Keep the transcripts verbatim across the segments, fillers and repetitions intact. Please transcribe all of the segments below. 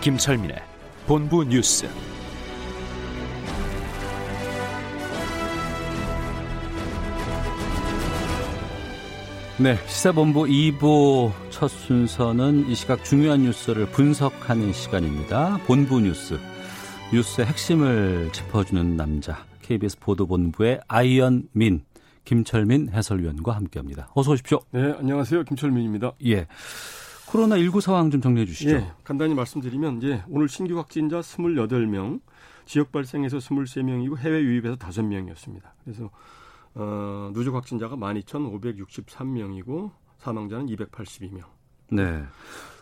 김철민의 본부 뉴스. 네, 시사본부 이 부 첫 순서는 이 시각 중요한 뉴스를 분석하는 시간입니다. 본부 뉴스, 뉴스의 핵심을 짚어주는 남자, 케이비에스 보도본부의 아이언민, 김철민 해설위원과 함께합니다. 어서 오십시오. 네, 안녕하세요. 김철민입니다. 예, 코로나십구 상황 좀 정리해 주시죠. 예, 간단히 말씀드리면 예, 오늘 신규 확진자 스물여덟 명, 지역 발생에서 스물세 명이고 해외 유입에서 다섯 명이었습니다. 그래서 어, 누적 확진자가 만 이천오백육십삼 명이고 사망자는 이백팔십이 명. 네.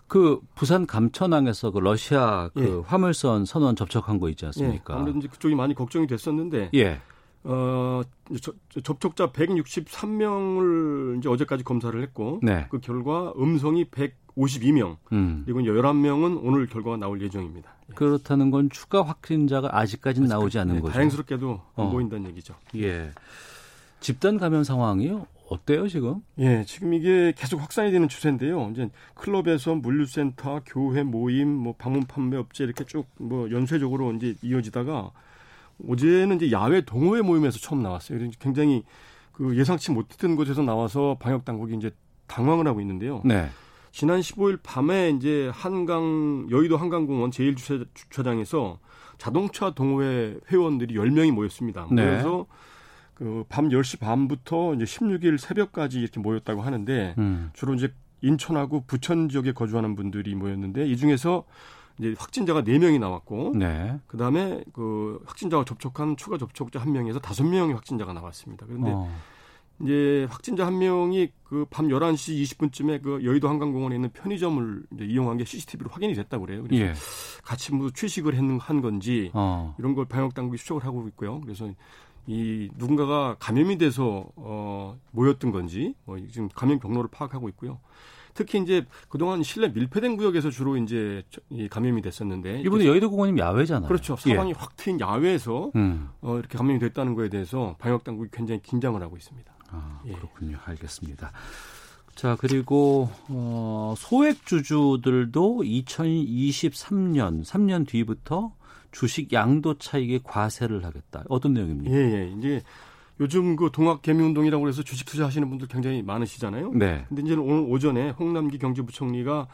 그 부산 감천항에서 그 러시아 그 예. 화물선 선원 접촉한 거 있지 않습니까? 예. 아무래도 이제 그쪽이 많이 걱정이 됐었는데 예. 어, 저, 저, 접촉자 백육십삼 명을 이제 어제까지 검사를 했고 네. 그 결과 음성이 백오십이 명. 음. 그리고 열한 명은 오늘 결과가 나올 예정입니다. 예. 그렇다는 건 추가 확진자가 아직까지는 아직까지, 나오지 않은 네, 거죠. 다행스럽게도 안 어. 보인다는 얘기죠. 예. 집단 감염 상황이요? 어때요, 지금? 예, 지금 이게 계속 확산이 되는 추세인데요. 이제 클럽에서 물류센터, 교회 모임, 뭐 방문 판매 업체 이렇게 쭉 뭐 연쇄적으로 이제 이어지다가 어제는 이제 야외 동호회 모임에서 처음 나왔어요. 그래서 굉장히 그 예상치 못했던 곳에서 나와서 방역 당국이 이제 당황을 하고 있는데요. 네. 지난 십오 일 밤에 이제 한강 여의도 한강공원 제일 주차, 주차장에서 자동차 동호회 회원들이 열 명이 모였습니다. 그래서 네. 그 밤 열 시 반부터 이제 십육 일 새벽까지 이렇게 모였다고 하는데 음. 주로 이제 인천하고 부천 지역에 거주하는 분들이 모였는데 이 중에서 이제 확진자가 네 명이 나왔고 네. 그다음에 그 확진자와 접촉한 추가 접촉자 한 명에서 다섯 명의 확진자가 나왔습니다. 그런데 어. 이제 확진자 한 명이 그 밤 열한 시 이십 분쯤에 그 여의도 한강공원에 있는 편의점을 이제 이용한 게 씨씨티비로 확인이 됐다고 그래요. 그래서 예. 같이 뭐 취식을 했는, 한 건지 어. 이런 걸 방역 당국이 추적을 하고 있고요. 그래서 이 누군가가 감염이 돼서 어, 모였던 건지 어, 지금 감염 경로를 파악하고 있고요. 특히 이제 그동안 실내 밀폐된 구역에서 주로 이제 이 감염이 됐었는데 이번에 여의도 공원이 야외잖아요. 그렇죠. 사방이 예. 확 트인 야외에서 음. 어, 이렇게 감염이 됐다는 거에 대해서 방역 당국이 굉장히 긴장을 하고 있습니다. 아, 그렇군요. 예. 알겠습니다. 자, 그리고 어, 소액 주주들도 이천이십삼 년 삼 년 뒤부터 주식 양도 차익에 과세를 하겠다. 어떤 내용입니까? 예, 예. 이제 요즘 그 동학 개미 운동이라고 해서 주식 투자하시는 분들 굉장히 많으시잖아요. 네. 근데 이제 오늘 오전에 홍남기 경제부총리가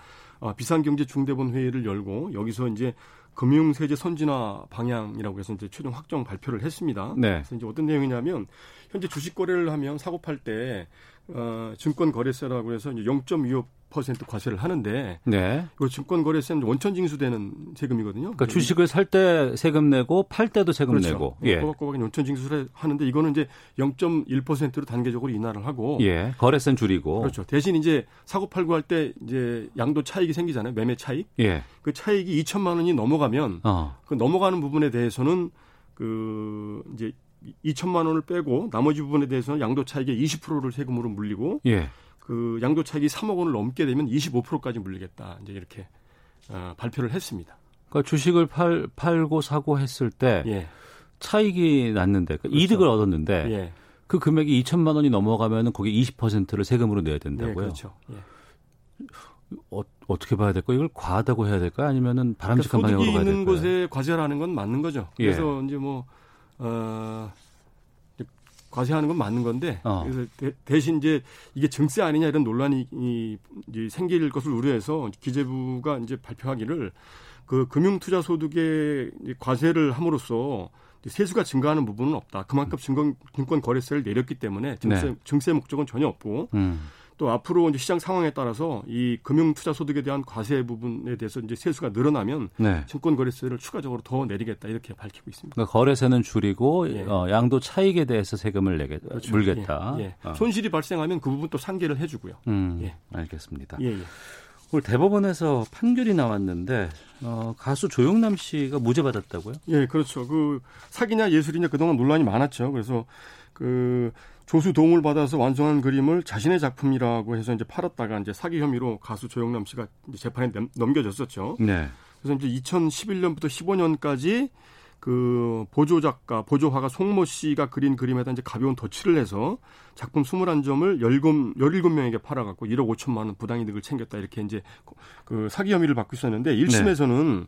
비상경제중대본 회의를 열고 여기서 이제 금융세제 선진화 방향이라고 해서 이제 최종 확정 발표를 했습니다. 네. 그래서 이제 어떤 내용이냐면 현재 주식 거래를 하면 사고 팔 때 어, 증권 거래세라고 해서 이제 영 점 이오 퍼센트 과세를 하는데 네. 이 증권 거래세는 원천 징수되는 세금이거든요. 그러니까 주식을 살 때 세금 내고 팔 때도 세금 그렇죠. 내고 예. 꼬박꼬박 원천 징수를 하는데 이거는 이제 영 점 일 퍼센트로 단계적으로 인하를 하고 예. 거래세는 줄이고 그렇죠. 대신 이제 사고 팔고 할 때 이제 양도 차익이 생기잖아요. 매매 차익. 예. 그 차익이 이천만 원이 넘어가면 어. 그 넘어가는 부분에 대해서는 그 이제 이천만 원을 빼고 나머지 부분에 대해서는 양도 차익의 이십 퍼센트를 세금으로 물리고 예. 그 양도 차익이 삼억 원을 넘게 되면 이십오 퍼센트까지 물리겠다. 이제 이렇게 어, 발표를 했습니다. 그러니까 주식을 팔, 팔고 사고 했을 때 예. 차익이 났는데 그러니까 그렇죠. 이득을 얻었는데 예. 그 금액이 이천만 원이 넘어가면 거기 이십 퍼센트를 세금으로 내야 된다고요. 예, 그렇죠. 예. 어, 어떻게 봐야 될까요? 이걸 과하다고 해야 될까요? 아니면은 바람직한 그러니까 방향으로 가야 될까요? 소득이 있는 곳에 과세라는 건 맞는 거죠. 그래서 예. 이제 뭐 어, 과세하는 건 맞는 건데 어. 그래서 대, 대신 이제 이게 증세 아니냐 이런 논란이 이, 이제 생길 것을 우려해서 기재부가 이제 발표하기를 그 금융투자소득에 과세를 함으로써 세수가 증가하는 부분은 없다. 그만큼 증권, 증권 거래세를 내렸기 때문에 증세, 네. 증세 목적은 전혀 없고 음. 또 앞으로 이제 시장 상황에 따라서 이 금융 투자 소득에 대한 과세 부분에 대해서 이제 세수가 늘어나면 네. 증권거래세를 추가적으로 더 내리겠다 이렇게 밝히고 있습니다. 그러니까 거래세는 줄이고 예. 어, 양도 차익에 대해서 세금을 내겠, 그렇죠. 물겠다. 예. 예. 어. 손실이 발생하면 그 부분 또 상계를 해주고요. 음, 예. 알겠습니다. 예, 예. 오늘 대법원에서 판결이 나왔는데 어, 가수 조용남 씨가 무죄 받았다고요? 예, 그렇죠. 그 사기냐 예술이냐 그동안 논란이 많았죠. 그래서 그 조수 도움을 받아서 완성한 그림을 자신의 작품이라고 해서 이제 팔았다가 이제 사기 혐의로 가수 조영남 씨가 이제 재판에 넘겨졌었죠. 네. 그래서 이제 이천십일 년부터 십오 년까지 그 보조 작가, 보조화가 송모 씨가 그린 그림에다 이제 가벼운 덧칠을 해서 작품 이십일 점을 열일곱 명에게 팔아갖고 일억 오천만 원 부당이득을 챙겼다 이렇게 이제 그 사기 혐의를 받고 있었는데 일 심에서는 네.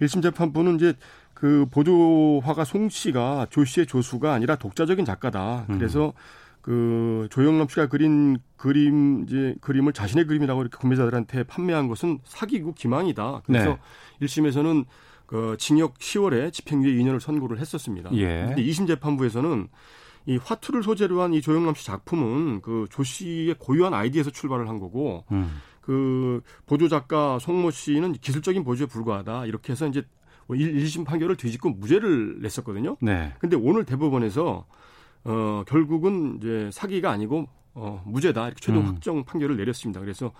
일 심 재판부는 이제 그 보조화가 송 씨가 조 씨의 조수가 아니라 독자적인 작가다. 그래서 음. 그 조영남 씨가 그린 그림 이제 그림을 자신의 그림이라고 이렇게 구매자들한테 판매한 것은 사기고 기망이다. 그래서 네. 일 심에서는 그 징역 시월에 집행유예 이 년을 선고를 했었습니다. 그런데 예. 이 심 재판부에서는 이 화투를 소재로 한 이 조영남 씨 작품은 그 조 씨의 고유한 아이디에서 출발을 한 거고 음. 그 보조 작가 송모 씨는 기술적인 보조에 불과하다. 이렇게 해서 이제 일 심 판결을 뒤집고 무죄를 냈었거든요. 그런데 네. 오늘 대법원에서 어, 결국은 이제 사기가 아니고 어, 무죄다 이렇게 최종 음. 확정 판결을 내렸습니다. 그래서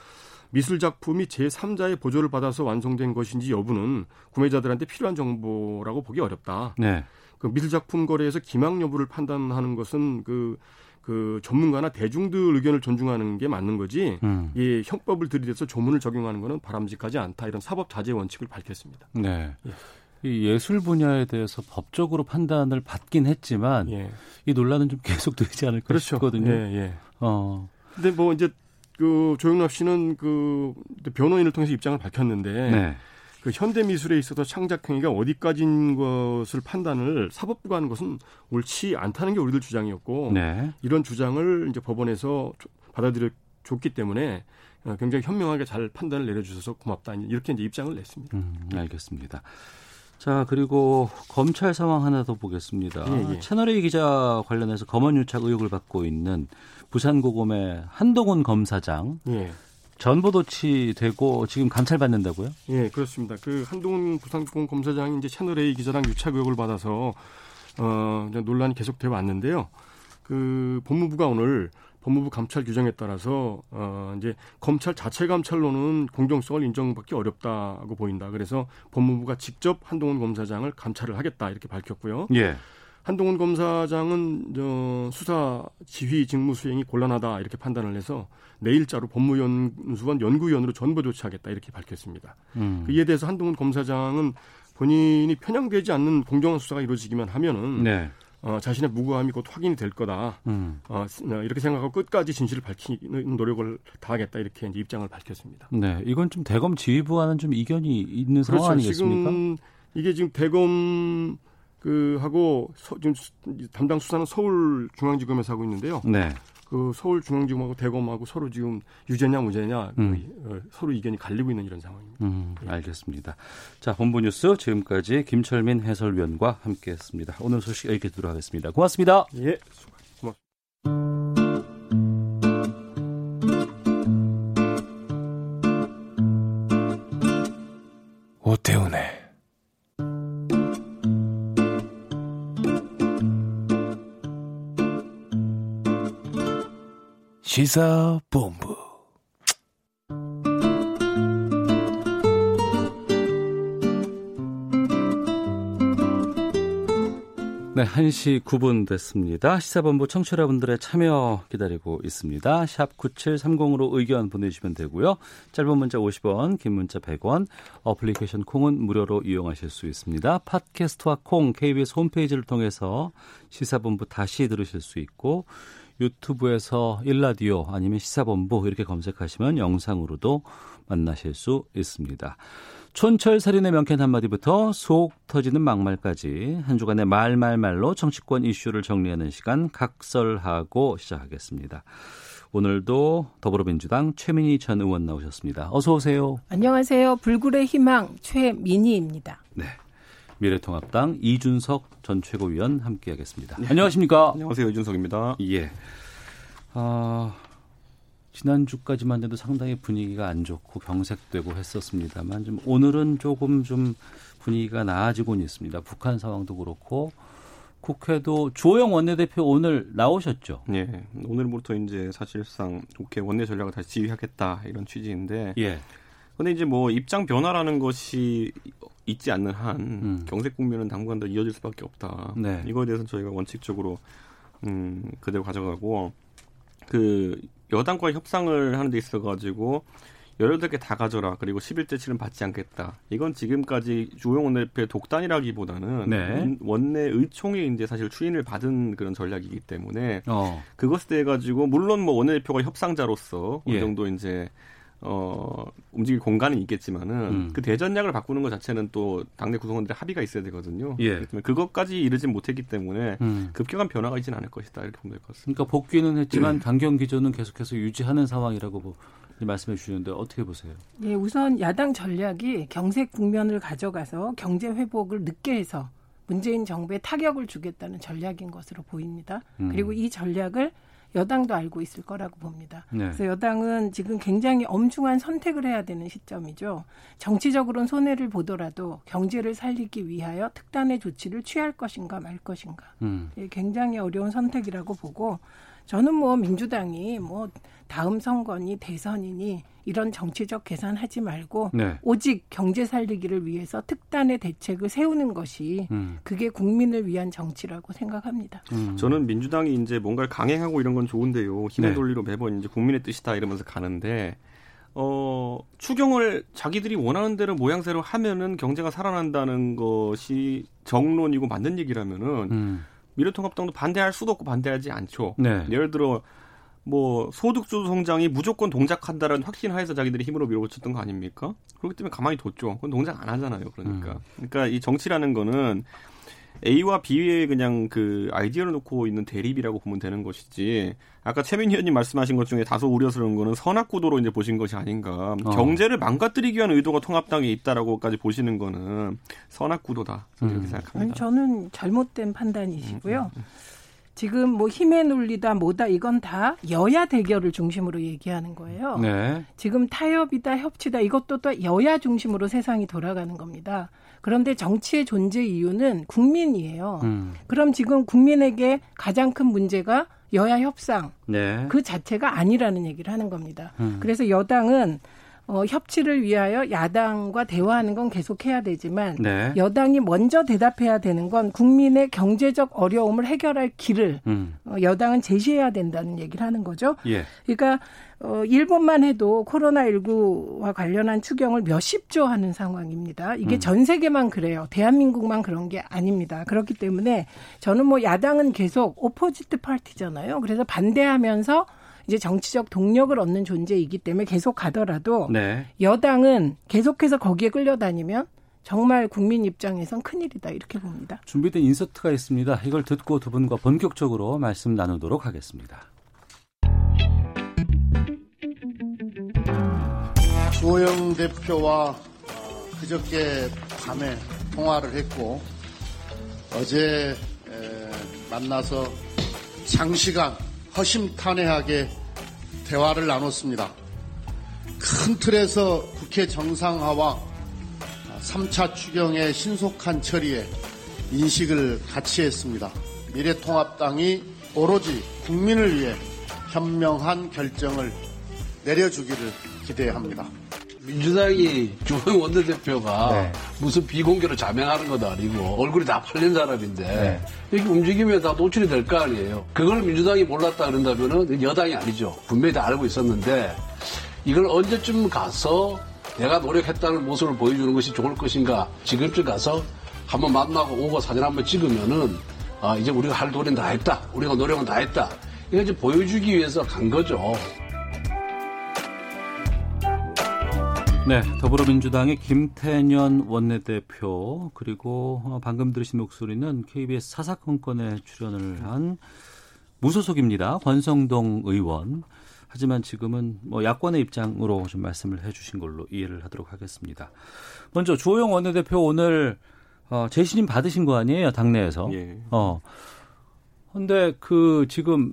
미술 작품이 제삼자의 보조를 받아서 완성된 것인지 여부는 구매자들한테 필요한 정보라고 보기 어렵다. 네. 그 미술 작품 거래에서 기망 여부를 판단하는 것은 그, 그 전문가나 대중들 의견을 존중하는 게 맞는 거지 음. 이 형법을 들이대서 조문을 적용하는 것은 바람직하지 않다. 이런 사법 자제 원칙을 밝혔습니다. 네. 예. 이 예술 분야에 대해서 법적으로 판단을 받긴 했지만 예. 이 논란은 좀 계속 되지 않을까 그렇죠. 싶거든요. 예, 예. 어. 근데 뭐 이제 그 조영남 씨는 그 변호인을 통해서 입장을 밝혔는데 네. 그 현대 미술에 있어서 창작 행위가 어디까지인 것을 판단을 사법부가 하는 것은 옳지 않다는 게 우리들 주장이었고 네. 이런 주장을 이제 법원에서 받아들여줬기 때문에 굉장히 현명하게 잘 판단을 내려주셔서 고맙다 이렇게 이제 입장을 냈습니다. 음, 알겠습니다. 자, 그리고 검찰 상황 하나 더 보겠습니다. 예, 예. 채널A 기자 관련해서 검언유착 의혹을 받고 있는 부산고검의 한동훈 검사장. 예. 전보도치 되고 지금 감찰받는다고요? 예, 그렇습니다. 그 한동훈 부산고검 검사장이 이제 채널A 기자랑 유착 의혹을 받아서 어, 논란이 계속되어 왔는데요. 그 법무부가 오늘 법무부 감찰 규정에 따라서 어, 이제 검찰 자체 감찰로는 공정성을 인정받기 어렵다고 보인다. 그래서 법무부가 직접 한동훈 검사장을 감찰을 하겠다 이렇게 밝혔고요. 예. 한동훈 검사장은 어, 수사 지휘 직무 수행이 곤란하다 이렇게 판단을 해서 내일자로 법무연수원 연구위원으로 전보 조치하겠다 이렇게 밝혔습니다. 음. 이에 대해서 한동훈 검사장은 본인이 편향되지 않는 공정한 수사가 이루어지기만 하면은 네. 어, 자신의 무고함이 곧 확인이 될 거다. 음. 어, 이렇게 생각하고 끝까지 진실을 밝히는 노력을 다하겠다. 이렇게 이제 입장을 밝혔습니다. 네, 이건 좀 대검 지휘부와는 좀 이견이 있는 그렇죠. 상황 아니겠습니까? 지금 이게 지금 대검 그 하고 서, 지금 담당 수사는 서울중앙지검에서 하고 있는데요. 네. 그 서울중앙지검하고 대검하고 서로 지금 유죄냐 무죄냐 음. 그, 서로 의견이 갈리고 있는 이런 상황입니다. 음, 네. 알겠습니다. 자, 본부 뉴스 지금까지 김철민 해설위원과 함께했습니다. 오늘 소식 여기까지 듣도록 하겠습니다. 고맙습니다. 예, 고맙습니다. 오태훈의 시사본부. 네, 한 시 구 분 됐습니다. 시사본부 청취자분들의 참여 기다리고 있습니다. 샵 구칠삼공으로 의견 보내주시면 되고요. 짧은 문자 오십 원, 긴 문자 백 원, 어플리케이션 콩은 무료로 이용하실 수 있습니다. 팟캐스트와 콩, 케이비에스 홈페이지를 통해서 시사본부 다시 들으실 수 있고 유튜브에서 일라디오 아니면 시사본부 이렇게 검색하시면 영상으로도 만나실 수 있습니다. 촌철살인의 명쾌한 한마디부터 속 터지는 막말까지 한 주간의 말말말로 정치권 이슈를 정리하는 시간 각설하고 시작하겠습니다. 오늘도 더불어민주당 최민희 전 의원 나오셨습니다. 어서 오세요. 안녕하세요. 불굴의 희망 최민희입니다. 네. 미래통합당 이준석 전 최고위원 함께하겠습니다. 네. 안녕하십니까? 안녕하세요, 이준석입니다. 예. 어, 지난주까지만 해도 상당히 분위기가 안 좋고 경색되고 했었습니다만 좀 오늘은 조금 좀 분위기가 나아지고는 있습니다. 북한 상황도 그렇고 국회도 주호영 원내대표 오늘 나오셨죠? 예. 오늘부터 이제 사실상 국회 원내 전략을 다시 지휘하겠다 이런 취지인데. 예. 근데 이제 뭐 입장 변화라는 것이 있지 않는 한 음. 경색 국면은 당분간 더 이어질 수밖에 없다. 네. 이거에 대해서는 저희가 원칙적으로 음, 그대로 가져가고 그 여당과의 협상을 하는 데 있어가지고 열여덟 개 다 가져라. 그리고 십일 대 칠은 받지 않겠다. 이건 지금까지 주호영 원내대표의 독단이라기보다는 네. 원내 의총이 이제 사실 추인을 받은 그런 전략이기 때문에 어. 그것에 대해 가지고 물론 뭐 원내대표가 협상자로서 어느 정도 예. 이제 어, 움직일 공간은 있겠지만은 음. 그 대전략을 바꾸는 것 자체는 또 당내 구성원들의 합의가 있어야 되거든요. 예. 그렇기 때문에 그것까지 이르진 못했기 때문에 음. 급격한 변화가 있지는 않을 것이다 이렇게 보면 될 것 같습니다. 그러니까 복귀는 했지만 음. 강경 기조는 계속해서 유지하는 상황이라고 뭐 말씀해 주시는데 어떻게 보세요? 예, 우선 야당 전략이 경색 국면을 가져가서 경제 회복을 늦게 해서 문재인 정부에 타격을 주겠다는 전략인 것으로 보입니다. 음. 그리고 이 전략을 여당도 알고 있을 거라고 봅니다. 네. 그래서 여당은 지금 굉장히 엄중한 선택을 해야 되는 시점이죠. 정치적으로는 손해를 보더라도 경제를 살리기 위하여 특단의 조치를 취할 것인가 말 것인가. 음. 굉장히 어려운 선택이라고 보고 저는 뭐 민주당이 뭐 다음 선거니 대선이니 이런 정치적 계산하지 말고 네. 오직 경제 살리기를 위해서 특단의 대책을 세우는 것이 음. 그게 국민을 위한 정치라고 생각합니다. 음. 저는 민주당이 이제 뭔가를 강행하고 이런 건 좋은데요. 힘의 네. 논리로 매번 이제 국민의 뜻이다 이러면서 가는데 어, 추경을 자기들이 원하는 대로 모양새로 하면은 경제가 살아난다는 것이 정론이고 맞는 얘기라면은 음. 미래통합당도 반대할 수도 없고 반대하지 않죠. 네. 예를 들어 뭐 소득주도 성장이 무조건 동작한다라는 확신하에서 자기들이 힘으로 밀어붙였던 거 아닙니까? 그렇기 때문에 가만히 뒀죠. 그건 동작 안 하잖아요. 그러니까. 음. 그러니까 이 정치라는 거는 A와 B의 그냥 그 아이디어를 놓고 있는 대립이라고 보면 되는 것이지. 아까 최민희 의원님 말씀하신 것 중에 다소 우려스러운 거는 선악구도로 이제 보신 것이 아닌가. 어. 경제를 망가뜨리기 위한 의도가 통합당에 있다라고까지 보시는 거는 선악구도다. 이렇게 음. 생각합니다. 아니, 저는 잘못된 판단이시고요. 음, 음, 음. 지금 뭐 힘의 논리다 뭐다 이건 다 여야 대결을 중심으로 얘기하는 거예요. 네. 지금 타협이다 협치다 이것도 또 여야 중심으로 세상이 돌아가는 겁니다. 그런데 정치의 존재 이유는 국민이에요. 음. 그럼 지금 국민에게 가장 큰 문제가 여야 협상 네. 그 자체가 아니라는 얘기를 하는 겁니다. 음. 그래서 여당은 어, 협치를 위하여 야당과 대화하는 건 계속해야 되지만 네. 여당이 먼저 대답해야 되는 건 국민의 경제적 어려움을 해결할 길을 음. 어, 여당은 제시해야 된다는 얘기를 하는 거죠. 예. 그러니까 어, 일본만 해도 코로나십구와 관련한 추경을 몇십조 하는 상황입니다. 이게 음. 전 세계만 그래요. 대한민국만 그런 게 아닙니다. 그렇기 때문에 저는 뭐 야당은 계속 오포지트 파티잖아요. 그래서 반대하면서 이제 정치적 동력을 얻는 존재이기 때문에 계속 가더라도 네. 여당은 계속해서 거기에 끌려다니면 정말 국민 입장에선 큰일이다 이렇게 봅니다. 준비된 인서트가 있습니다. 이걸 듣고 두 분과 본격적으로 말씀 나누도록 하겠습니다. 주호영 대표와 그저께 밤에 통화를 했고 어제 만나서 장시간 허심탄회하게 대화를 나눴습니다. 큰 틀에서 국회 정상화와 삼 차 추경의 신속한 처리에 인식을 같이 했습니다. 미래통합당이 오로지 국민을 위해 현명한 결정을 내려주기를 기대합니다. 민주당이 주호영 원내대표가 네. 무슨 비공개로 자명하는 것도 아니고 얼굴이 다 팔린 사람인데 네. 이렇게 움직이면 다 노출이 될 거 아니에요. 그걸 민주당이 몰랐다 그런다면은 여당이 아니죠. 분명히 다 알고 있었는데 이걸 언제쯤 가서 내가 노력했다는 모습을 보여주는 것이 좋을 것인가. 지금쯤 가서 한번 만나고 오고 사진 한번 찍으면은 아 이제 우리가 할 노력은 다 했다. 우리가 노력은 다 했다. 이거 이제 보여주기 위해서 간 거죠. 네, 더불어민주당의 김태년 원내대표 그리고 방금 들으신 목소리는 케이비에스 사사건건에 출연을 한 무소속입니다. 권성동 의원. 하지만 지금은 뭐 야권의 입장으로 좀 말씀을 해주신 걸로 이해를 하도록 하겠습니다. 먼저 주호영 원내대표 오늘 어, 재신임 받으신 거 아니에요, 당내에서? 예. 어. 근데 그 지금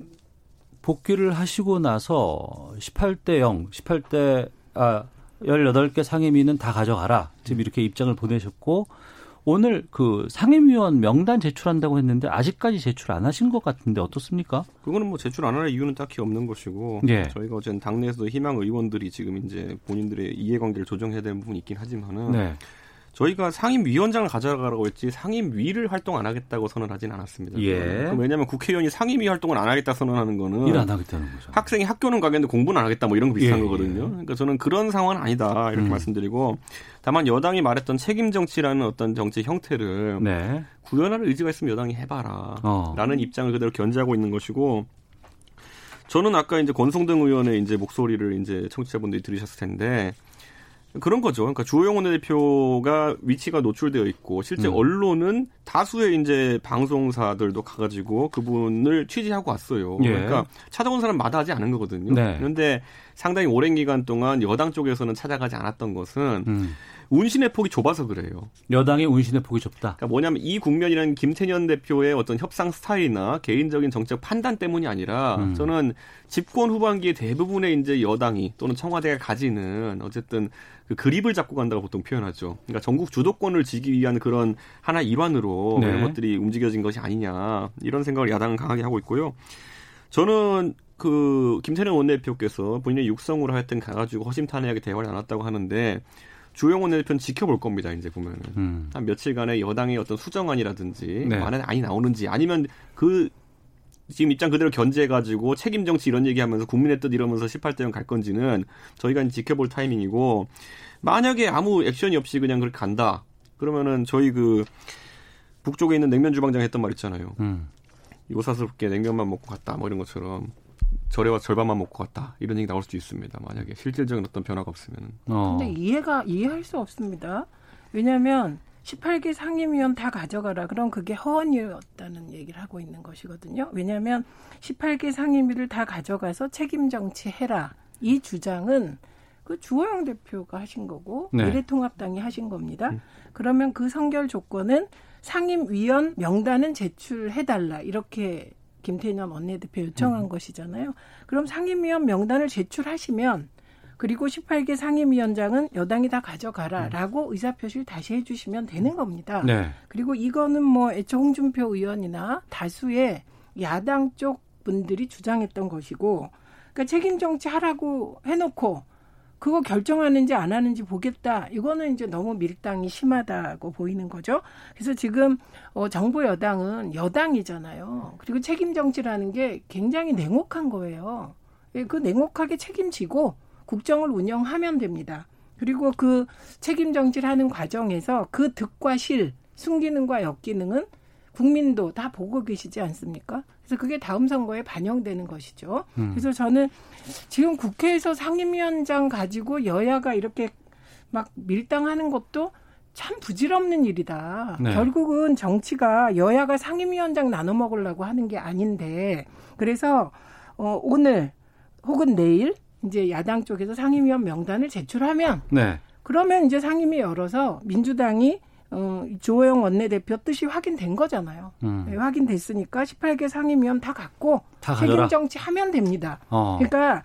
복귀를 하시고 나서 십팔 대 영, 십팔 대, 아, 열여덟 개 상임위는 다 가져가라. 지금 이렇게 입장을 보내셨고, 오늘 그 상임위원 명단 제출한다고 했는데 아직까지 제출 안 하신 것 같은데 어떻습니까? 그거는 뭐 제출 안 할 이유는 딱히 없는 것이고, 예. 저희가 어쨌든 당내에서도 희망 의원들이 지금 이제 본인들의 이해관계를 조정해야 되는 부분이 있긴 하지만은, 네. 저희가 상임위원장을 가져가라고 했지 상임위를 활동 안 하겠다고 선언하진 않았습니다. 예. 왜냐하면 국회의원이 상임위 활동을 안 하겠다 선언하는 거는 일 안 하겠다는 거죠. 학생이 학교는 가겠는데 공부는 안 하겠다 뭐 이런 거 비슷한 예. 거거든요. 그러니까 저는 그런 상황은 아니다 이렇게 음. 말씀드리고, 다만 여당이 말했던 책임 정치라는 어떤 정치 형태를 네. 구현할 의지가 있으면 여당이 해봐라 어. 라는 입장을 그대로 견지하고 있는 것이고, 저는 아까 이제 권성동 의원의 이제 목소리를 이제 청취자분들이 들으셨을 텐데. 그런 거죠. 그러니까 주호영 원내대표가 위치가 노출되어 있고, 실제 음. 언론은 다수의 이제 방송사들도 가가지고 그분을 취재하고 왔어요. 예. 그러니까 찾아온 사람마다 하지 않은 거거든요. 네. 그런데 상당히 오랜 기간 동안 여당 쪽에서는 찾아가지 않았던 것은 음. 운신의 폭이 좁아서 그래요. 여당의 운신의 폭이 좁다. 그러니까 뭐냐면 이 국면이라는 김태년 대표의 어떤 협상 스타일이나 개인적인 정책 판단 때문이 아니라 음. 저는 집권 후반기에 대부분의 이제 여당이 또는 청와대가 가지는 어쨌든 그 그립을 잡고 간다고 보통 표현하죠. 그러니까 전국 주도권을 지기 위한 그런 하나 일환으로 네. 이런 것들이 움직여진 것이 아니냐 이런 생각을 야당은 강하게 하고 있고요. 저는 그 김태년 원내대표께서 본인의 육성으로 하여튼 가가지고 허심탄회하게 대화를 나눴다고 하는데. 주호영 대표는 지켜볼 겁니다. 이제 보면은 음. 한 며칠간의 여당의 어떤 수정안이라든지 네. 안에 안이 나오는지, 아니면 그 지금 입장 그대로 견제해가지고 책임 정치 이런 얘기하면서 국민의 뜻 이러면서 십팔 대형 갈 건지는 저희가 지켜볼 타이밍이고, 만약에 아무 액션이 없이 그냥 그렇게 간다 그러면은 저희 그 북쪽에 있는 냉면 주방장 했던 말 있잖아요. 음. 요사스럽게 냉면만 먹고 갔다 뭐 이런 것처럼. 절에와 절반만 먹고 갔다 이런 얘기 나올 수도 있습니다. 만약에 실질적인 어떤 변화가 없으면. 어. 근데 이해가 이해할 수 없습니다. 왜냐하면 십팔 개 상임위원 다 가져가라. 그럼 그게 허언이었다는 얘기를 하고 있는 것이거든요. 왜냐하면 십팔 개 상임위를 다 가져가서 책임 정치해라. 이 주장은 그 주호영 대표가 하신 거고 네. 미래통합당이 하신 겁니다. 음. 그러면 그 선결 조건은 상임위원 명단은 제출해달라 이렇게. 김태년 원내대표 요청한 음. 것이잖아요. 그럼 상임위원 명단을 제출하시면, 그리고 십팔 개 상임위원장은 여당이 다 가져가라라고 음. 의사표시를 다시 해주시면 되는 겁니다. 네. 그리고 이거는 뭐 애초 홍준표 의원이나 다수의 야당 쪽 분들이 주장했던 것이고, 그러니까 책임정치 하라고 해놓고 그거 결정하는지 안 하는지 보겠다. 이거는 이제 너무 밀당이 심하다고 보이는 거죠. 그래서 지금 어, 정부 여당은 여당이잖아요. 그리고 책임 정치라는 게 굉장히 냉혹한 거예요. 그 냉혹하게 책임지고 국정을 운영하면 됩니다. 그리고 그 책임 정치를 하는 과정에서 그 득과 실, 순기능과 역기능은 국민도 다 보고 계시지 않습니까? 그래서 그게 다음 선거에 반영되는 것이죠. 음. 그래서 저는 지금 국회에서 상임위원장 가지고 여야가 이렇게 막 밀당하는 것도 참 부질없는 일이다. 네. 결국은 정치가 여야가 상임위원장 나눠 먹으려고 하는 게 아닌데, 그래서 어, 오늘 혹은 내일 이제 야당 쪽에서 상임위원 명단을 제출하면 네. 그러면 이제 상임위 열어서 민주당이 어, 조호영 원내대표 뜻이 확인된 거잖아요. 음. 네, 확인됐으니까 십팔 개 상임위원 다 갖고 다 책임정치 하면 됩니다. 어. 그러니까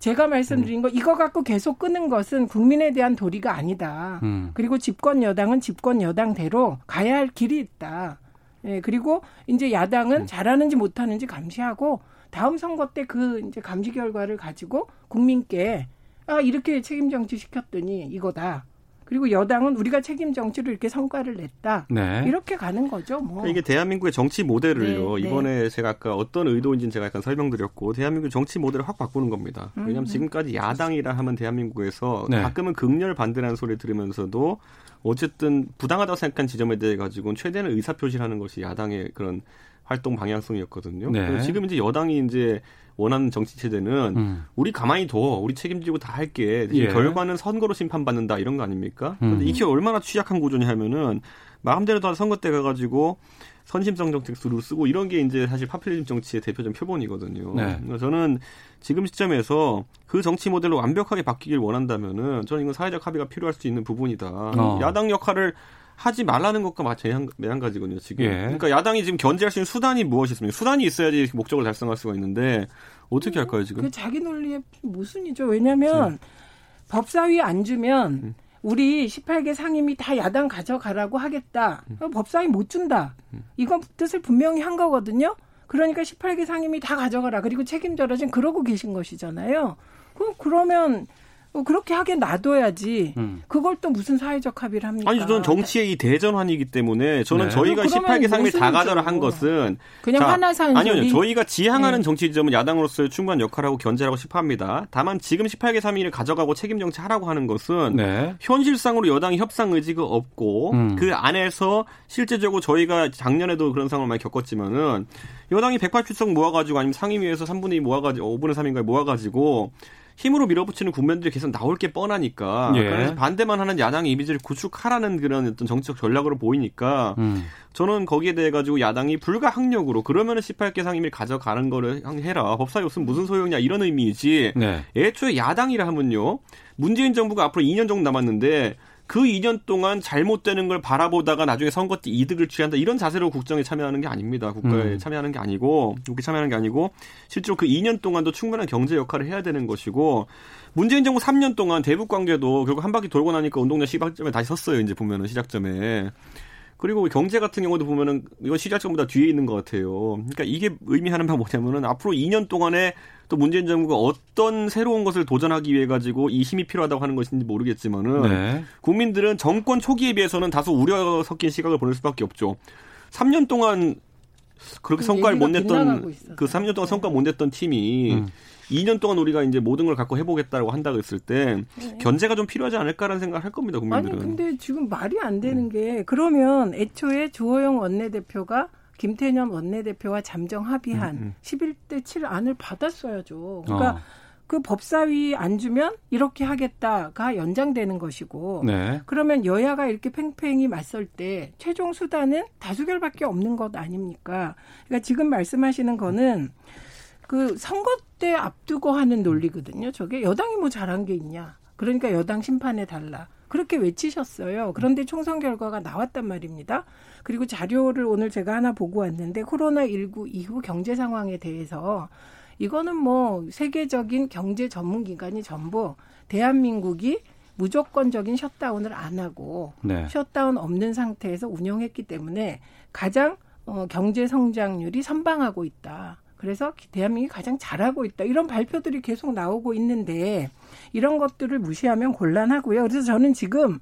제가 말씀드린 음. 거 이거 갖고 계속 끄는 것은 국민에 대한 도리가 아니다. 음. 그리고 집권 여당은 집권 여당대로 가야 할 길이 있다. 네, 그리고 이제 야당은 음. 잘하는지 못하는지 감시하고 다음 선거 때 그 이제 감시 결과를 가지고 국민께 아 이렇게 책임정치 시켰더니 이거다. 그리고 여당은 우리가 책임 정치로 이렇게 성과를 냈다. 네. 이렇게 가는 거죠. 뭐. 이게 대한민국의 정치 모델을요. 네, 네. 이번에 제가 아까 어떤 의도인지는 제가 약간 설명드렸고, 대한민국의 정치 모델을 확 바꾸는 겁니다. 음, 왜냐하면 네. 지금까지 야당이라 하면 대한민국에서 네. 가끔은 극렬 반대라는 소리를 들으면서도 어쨌든 부당하다고 생각한 지점에 대해 가지고는 최대한 의사표시를 하는 것이 야당의 그런 활동 방향성이었거든요. 네. 지금 이제 여당이 이제 원하는 정치 체제는 음. 우리 가만히 둬, 우리 책임지고 다 할게. 예. 결과는 선거로 심판받는다 이런 거 아닙니까? 음. 근데 이게 얼마나 취약한 구조냐면은 마음대로 다 선거 때 가가지고 선심성 정책 수를 쓰고 이런 게 이제 사실 파퓰리즘 정치의 대표적인 표본이거든요. 네. 그러니까 저는 지금 시점에서 그 정치 모델로 완벽하게 바뀌길 원한다면은 저는 이건 사회적 합의가 필요할 수 있는 부분이다. 어. 야당 역할을 하지 말라는 것과 마찬가지거든요, 지금. 예. 그러니까 야당이 지금 견제할 수 있는 수단이 무엇이 있습니까? 수단이 있어야지 목적을 달성할 수가 있는데 어떻게 할까요, 지금? 그 자기 논리의 모순이죠. 왜냐하면 네. 법사위 안 주면 음. 우리 십팔 개 상임위 다 야당 가져가라고 하겠다. 음. 법사위 못 준다. 음. 이건 뜻을 분명히 한 거거든요. 그러니까 십팔 개 상임위 다 가져가라. 그리고 책임져라. 지금 그러고 계신 것이잖아요. 그럼 그러면... 그렇게 하게 놔둬야지. 음. 그걸 또 무슨 사회적 합의를 합니까? 아니, 저는 정치의 이 대전환이기 때문에 저는 네. 저희가 십팔 개 상임위 다 가져라 한 것은 그냥 자, 하나 사는 아니요, 아니요. 저희가 지향하는 네. 정치 지점은 야당으로서의 충분한 역할하고 견제라고 싶어합니다. 다만 지금 십팔 개 상임위를 가져가고 책임 정치하라고 하는 것은 네. 현실상으로 여당이 협상 의지가 없고 음. 그 안에서 실제적으로 저희가 작년에도 그런 상황을 많이 겪었지만은 여당이 백팔십석 모아가지고 아니면 상임위에서 삼분의 이 모아가지고 오분의 삼인가 모아가지고 힘으로 밀어붙이는 국면들이 계속 나올 게 뻔하니까 예. 그래서 반대만 하는 야당의 이미지를 구축하라는 그런 어떤 정치적 전략으로 보이니까 음. 저는 거기에 대해 가지고 야당이 불가항력으로 그러면은 십팔 개 상임위를 가져가는 거를 해라. 법사위 없으면 무슨 소용이냐 이런 의미이지. 네. 애초에 야당이라 하면요. 문재인 정부가 앞으로 이 년 정도 남았는데 그 이 년 동안 잘못되는 걸 바라보다가 나중에 선거 때 이득을 취한다. 이런 자세로 국정에 참여하는 게 아닙니다. 국가에 음. 참여하는 게 아니고, 국회에 참여하는 게 아니고, 실제로 그 이 년 동안도 충분한 경제 역할을 해야 되는 것이고, 문재인 정부 삼 년 동안 대북 관계도 결국 한 바퀴 돌고 나니까 운동장 시작점에 다시 섰어요. 이제 보면은 시작점에. 그리고 경제 같은 경우도 보면은 이거 시작점보다 뒤에 있는 것 같아요. 그러니까 이게 의미하는 바가 뭐냐면은 앞으로 이 년 동안에 또 문재인 정부가 어떤 새로운 것을 도전하기 위해 가지고 이 힘이 필요하다고 하는 것인지 모르겠지만은 네. 국민들은 정권 초기에 비해서는 다소 우려 섞인 시각을 보낼 수밖에 없죠. 삼 년 동안 그렇게 그 성과를 못 냈던 그 삼 년 동안 성과 못 냈던 팀이 음. 이 년 동안 우리가 이제 모든 걸 갖고 해보겠다고 한다고 했을 때 네. 견제가 좀 필요하지 않을까라는 생각을 할 겁니다, 국민들은. 아니 근데 지금 말이 안 되는 음. 게 그러면 애초에 주호영 원내대표가 김태년 원내대표와 잠정 합의한 음, 음. 십일 대 칠 안을 받았어야죠. 그러니까 어. 그 법사위 안 주면 이렇게 하겠다가 연장되는 것이고 네. 그러면 여야가 이렇게 팽팽히 맞설 때 최종 수단은 다수결밖에 없는 것 아닙니까? 그러니까 지금 말씀하시는 거는 그 선거 때 앞두고 하는 논리거든요. 저게 여당이 뭐 잘한 게 있냐. 그러니까 여당 심판해 달라. 그렇게 외치셨어요. 그런데 총선 결과가 나왔단 말입니다. 그리고 자료를 오늘 제가 하나 보고 왔는데 코로나십구 이후 경제 상황에 대해서 이거는 뭐 세계적인 경제 전문기관이 전부 대한민국이 무조건적인 셧다운을 안 하고 네. 셧다운 없는 상태에서 운영했기 때문에 가장 어, 경제 성장률이 선방하고 있다. 그래서 대한민국이 가장 잘하고 있다. 이런 발표들이 계속 나오고 있는데 이런 것들을 무시하면 곤란하고요. 그래서 저는 지금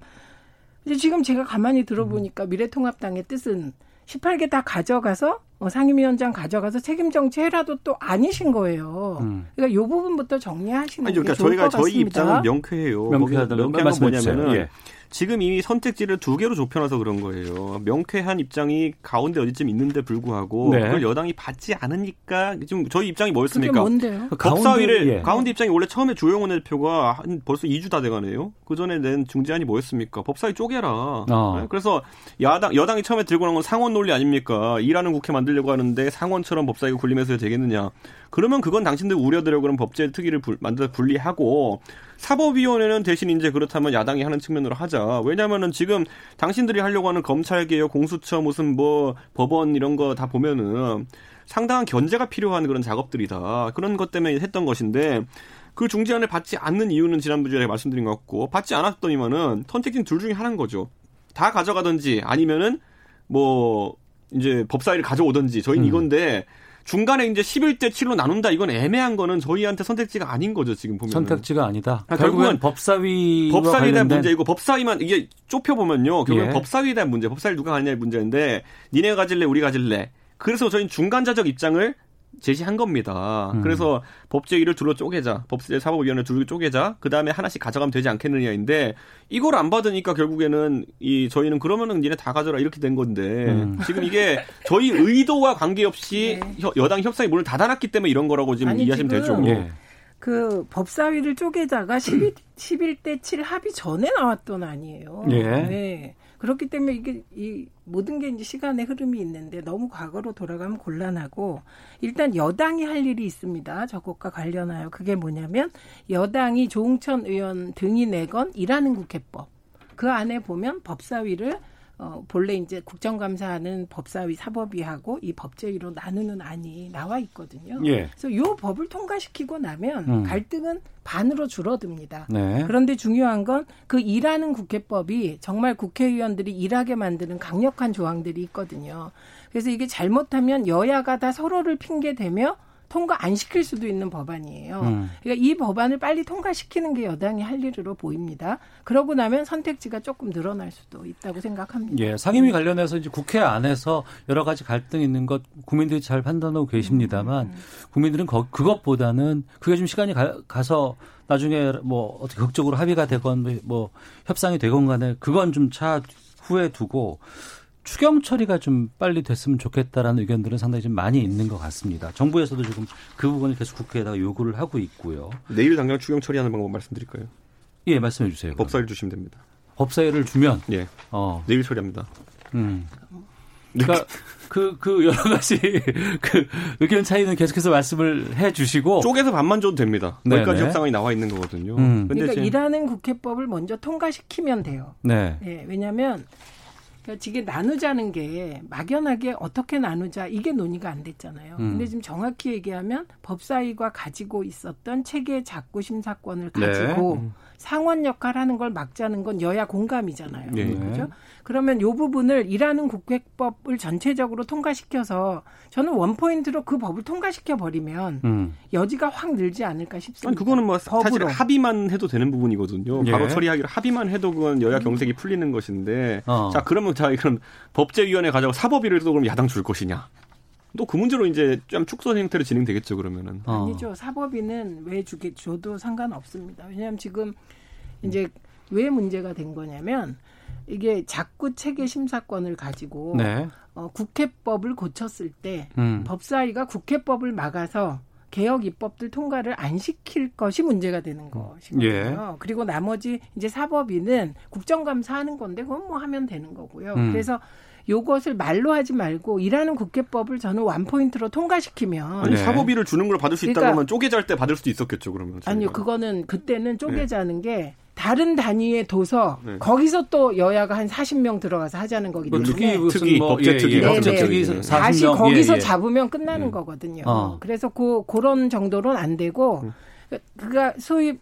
이제 지금 제가 가만히 들어보니까 미래통합당의 뜻은 십팔 개 다 가져가서 상임위원장 가져가서 책임정치해라도 또 아니신 거예요. 그러니까 이 부분부터 정리하시는 아니, 그러니까 게 좋을 것 같습니다. 저희 입장은 명쾌해요. 명쾌하다는 건 뭐냐면은 예. 지금 이미 선택지를 두 개로 좁혀놔서 그런 거예요. 명쾌한 입장이 가운데 어디쯤 있는데 불구하고 네. 그걸 여당이 받지 않으니까 지금 저희 입장이 뭐였습니까? 그게 뭔데요? 법사위를 가운데, 예. 가운데 입장이 원래 처음에 조용원 대표가 한 벌써 이 주 다 돼가네요. 그 전에 낸 중재안이 뭐였습니까? 법사위 쪼개라. 어. 네? 그래서 야당 여당이 처음에 들고 나온 건 상원 논리 아닙니까? 일하는 국회 만들려고 하는데 상원처럼 법사위가 굴리면서 되겠느냐? 그러면 그건 당신들 우려되려고 그런 법제 특위를 만들어 분리하고. 사법위원회는 대신 이제 그렇다면 야당이 하는 측면으로 하자. 왜냐면은 지금 당신들이 하려고 하는 검찰개혁, 공수처, 무슨 뭐 법원 이런 거 다 보면은 상당한 견제가 필요한 그런 작업들이다. 그런 것 때문에 했던 것인데 그 중재안을 받지 않는 이유는 지난주에 말씀드린 것 같고 받지 않았더니만은 선택진 둘 중에 하나인 거죠. 다 가져가든지 아니면은 뭐 이제 법사위를 가져오든지 저희는 음. 이건데 중간에 이제 십일 대 칠로 나눈다. 이건 애매한 거는 저희한테 선택지가 아닌 거죠, 지금 보면. 선택지가 아니다. 그러니까 결국은 법사위와 법사위에 대한 문제이고 법사위만 이게 좁혀 보면요. 결국은 예. 법사위에 대한 문제. 법사위를 누가 가느냐의 문제인데 니네 가질래, 우리 가질래. 그래서 저희는 중간자적 입장을 제시한 겁니다. 음. 그래서 법제위를 둘로 쪼개자. 법제 사법위원회를 둘로 쪼개자. 그다음에 하나씩 가져가면 되지 않겠느냐인데 이걸 안 받으니까 결국에는 이 저희는 그러면은 니네 다 가져라 이렇게 된 건데 음. 지금 이게 저희 의도와 관계없이 네. 여당 협상이 문을 닫아놨기 때문에 이런 거라고 지금 아니, 이해하시면 지금 되죠. 예. 그 법사위를 쪼개자가 십일 대 칠 합의 전에 나왔던 아니에요. 예. 네. 그렇기 때문에 이게 이 모든 게 이제 시간의 흐름이 있는데 너무 과거로 돌아가면 곤란하고 일단 여당이 할 일이 있습니다. 저것과 관련하여 그게 뭐냐면 여당이 조응천 의원 등이 내건 일하는 국회법 그 안에 보면 법사위를 어, 본래 이제 국정감사는 법사위, 사법위하고 이 법제위로 나누는 안이 나와 있거든요. 예. 그래서 이 법을 통과시키고 나면 음. 갈등은 반으로 줄어듭니다. 네. 그런데 중요한 건 그 일하는 국회법이 정말 국회의원들이 일하게 만드는 강력한 조항들이 있거든요. 그래서 이게 잘못하면 여야가 다 서로를 핑계대며 통과 안 시킬 수도 있는 법안이에요. 음. 그러니까 이 법안을 빨리 통과시키는 게 여당이 할 일으로 보입니다. 그러고 나면 선택지가 조금 늘어날 수도 있다고 생각합니다. 예, 상임위 관련해서 이제 국회 안에서 여러 가지 갈등이 있는 것 국민들이 잘 판단하고 계십니다만 음. 국민들은 거, 그것보다는 그게 좀 시간이 가, 가서 나중에 뭐 어떻게 극적으로 합의가 되건 뭐 협상이 되건 간에 그건 좀 차 후에 두고 추경 처리가 좀 빨리 됐으면 좋겠다라는 의견들은 상당히 좀 많이 있는 것 같습니다. 정부에서도 지금 그 부분을 계속 국회에다가 요구를 하고 있고요. 내일 당장 추경 처리하는 방법 말씀드릴까요? 예, 말씀해 주세요. 법사위를 주시면 됩니다. 법사위를 주면? 예. 어. 내일 처리합니다. 음. 그러니까 그, 그 여러 가지 그 의견 차이는 계속해서 말씀을 해 주시고. 쪼개서 반만 줘도 됩니다. 거기까지 협상안이 나와 있는 거거든요. 음. 근데 그러니까 지금... 일하는 국회법을 먼저 통과시키면 돼요. 네. 네 왜냐하면. 그러니까 이게 나누자는 게 막연하게 어떻게 나누자 이게 논의가 안 됐잖아요. 음. 근데 지금 정확히 얘기하면 법사위가 가지고 있었던 체계 작고 심사권을 가지고 네. 상원 역할하는 걸 막자는 건 여야 공감이잖아요. 네. 그렇죠? 그러면 이 부분을 일하는 국회법을 전체적으로 통과시켜서 저는 원포인트로 그 법을 통과시켜 버리면 음. 여지가 확 늘지 않을까 싶습니다. 아니, 그거는 뭐 법으로. 사실 합의만 해도 되는 부분이거든요. 예. 바로 처리하기로 합의만 해도 그건 여야 경색이 풀리는 것인데 어. 자 그러면 자, 그럼 법제위원회 가자고 사법위를 또 그럼 야당 줄 것이냐? 또 그 문제로 이제 좀 축소 형태로 진행되겠죠, 그러면은. 어. 아니죠. 사법위는 왜 주게 줘도 상관없습니다. 왜냐하면 지금 이제 왜 문제가 된 거냐면 이게 자꾸 체계 심사권을 가지고 네. 어, 국회법을 고쳤을 때 음. 법사위가 국회법을 막아서 개혁 입법들 통과를 안 시킬 것이 문제가 되는 것이거든요. 예. 그리고 나머지 이제 사법위는 국정감사하는 건데 그건 뭐 하면 되는 거고요. 음. 그래서 요것을 말로 하지 말고 일하는 국회법을 저는 원포인트로 통과시키면 아니, 사법위를 주는 걸 받을 수 그러니까, 있다면 쪼개잘 때 받을 수도 있었겠죠. 그러면 아니요. 그거는 그때는 쪼개자는 네. 게 다른 단위의 도서 네. 거기서 또 여야가 한 사십 명 들어가서 하자는 거기 때문에 뭐, 특위, 뭐, 법제 특위, 예, 예. 법제 특위 네, 네. 다시 거기서 예, 예. 잡으면 끝나는 네. 거거든요. 어. 그래서 그, 그런 정도로는 안 되고 음. 그가 소위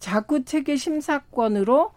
자구 체계 심사권으로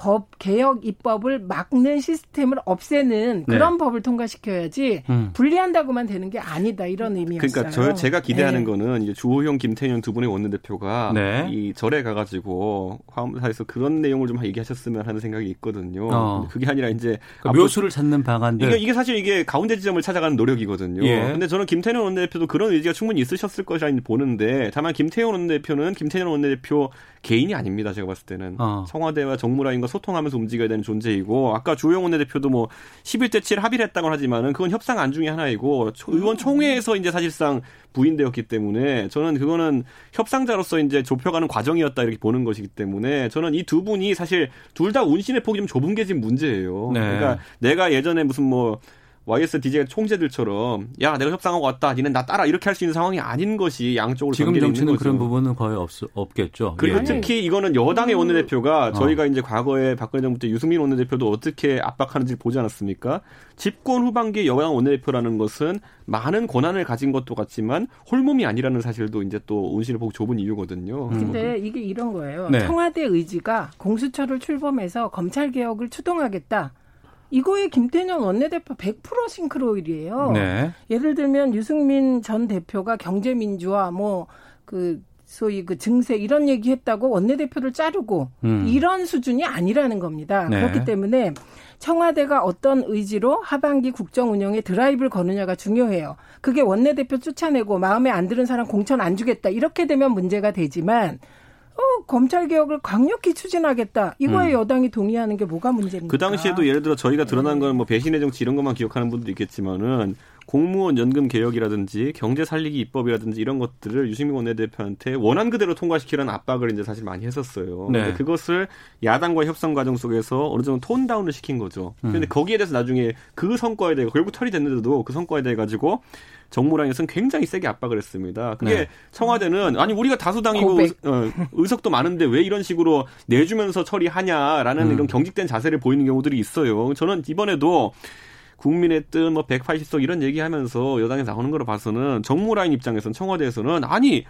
법 개혁 입법을 막는 시스템을 없애는 그런 네. 법을 통과시켜야지 음. 분리한다고만 되는 게 아니다 이런 의미였어요. 그러니까 저, 제가 기대하는 네. 거는 이제 주호영, 김태년 두 분의 원내대표가 네. 이 절에 가가지고 화엄사에서 그런 내용을 좀 얘기하셨으면 하는 생각이 있거든요. 어. 그게 아니라 이제 그러니까 묘수를 찾는 방안들. 이게, 이게 사실 이게 가운데 지점을 찾아가는 노력이거든요. 그런데 예. 저는 김태년 원내대표도 그런 의지가 충분히 있으셨을 것이라 보는데 다만 김태년 원내대표는 김태년 원내대표 개인이 아닙니다. 제가 봤을 때는 어. 청와대와 정무라인과 소통하면서 움직여야 되는 존재이고 아까 조용원 원내대표도 뭐 십일 대 칠 합의를 했다고 하지만은 그건 협상 안 중의 하나이고 의원총회에서 이제 사실상 부인되었기 때문에 저는 그거는 협상자로서 이제 좁혀가는 과정이었다 이렇게 보는 것이기 때문에 저는 이 두 분이 사실 둘 다 운신의 폭이 좀 좁은 게 지금 문제예요. 네. 그러니까 내가 예전에 무슨 뭐 와이에스 디제이 총재들처럼 야 내가 협상하고 왔다 니는 나 따라 이렇게 할 수 있는 상황이 아닌 것이 양쪽으로 지금 정치는 그런 부분은 거의 없, 없겠죠. 그리고 예. 특히 이거는 여당의 원내대표가 음. 저희가 어. 이제 과거에 박근혜 정부 때 유승민 원내대표도 어떻게 압박하는지 보지 않았습니까? 집권 후반기에 여당 원내대표라는 것은 많은 권한을 가진 것도 같지만 홀몸이 아니라는 사실도 이제 또 온실을 보고 좁은 이유거든요. 그런데 음. 이게 이런 거예요. 네. 청와대 의지가 공수처를 출범해서 검찰개혁을 추동하겠다. 이거에 김태년 원내대표 백 퍼센트 싱크로율이에요. 네. 예를 들면 유승민 전 대표가 경제민주화 뭐 그 소위 그 증세 이런 얘기했다고 원내대표를 자르고 음. 이런 수준이 아니라는 겁니다. 네. 그렇기 때문에 청와대가 어떤 의지로 하반기 국정 운영에 드라이브를 거느냐가 중요해요. 그게 원내대표 쫓아내고 마음에 안 드는 사람 공천 안 주겠다 이렇게 되면 문제가 되지만 어, 검찰개혁을 강력히 추진하겠다. 이거에 음. 여당이 동의하는 게 뭐가 문제입니까? 그 당시에도 예를 들어 저희가 드러난 건 뭐 배신의 정치 이런 것만 기억하는 분도 있겠지만은 공무원 연금 개혁이라든지 경제 살리기 입법이라든지 이런 것들을 유승민 원내대표한테 원안 그대로 통과시키라는 압박을 이제 사실 많이 했었어요. 네. 근데 그것을 야당과 협상 과정 속에서 어느 정도 톤다운을 시킨 거죠. 그런데 음. 거기에 대해서 나중에 그 성과에 대해 결국 털이 됐는데도 그 성과에 대해 가지고 정무랑에서는 굉장히 세게 압박을 했습니다. 그게 네. 청와대는 아니 우리가 다수당이고 어, 의석도 많은데 왜 이런 식으로 내주면서 처리하냐라는 음. 이런 경직된 자세를 보이는 경우들이 있어요. 저는 이번에도 국민의 뜻, 뭐 백팔십 석 이런 얘기하면서 여당에 나오는 걸 봐서는 정무라인 입장에서는 청와대에서는 아니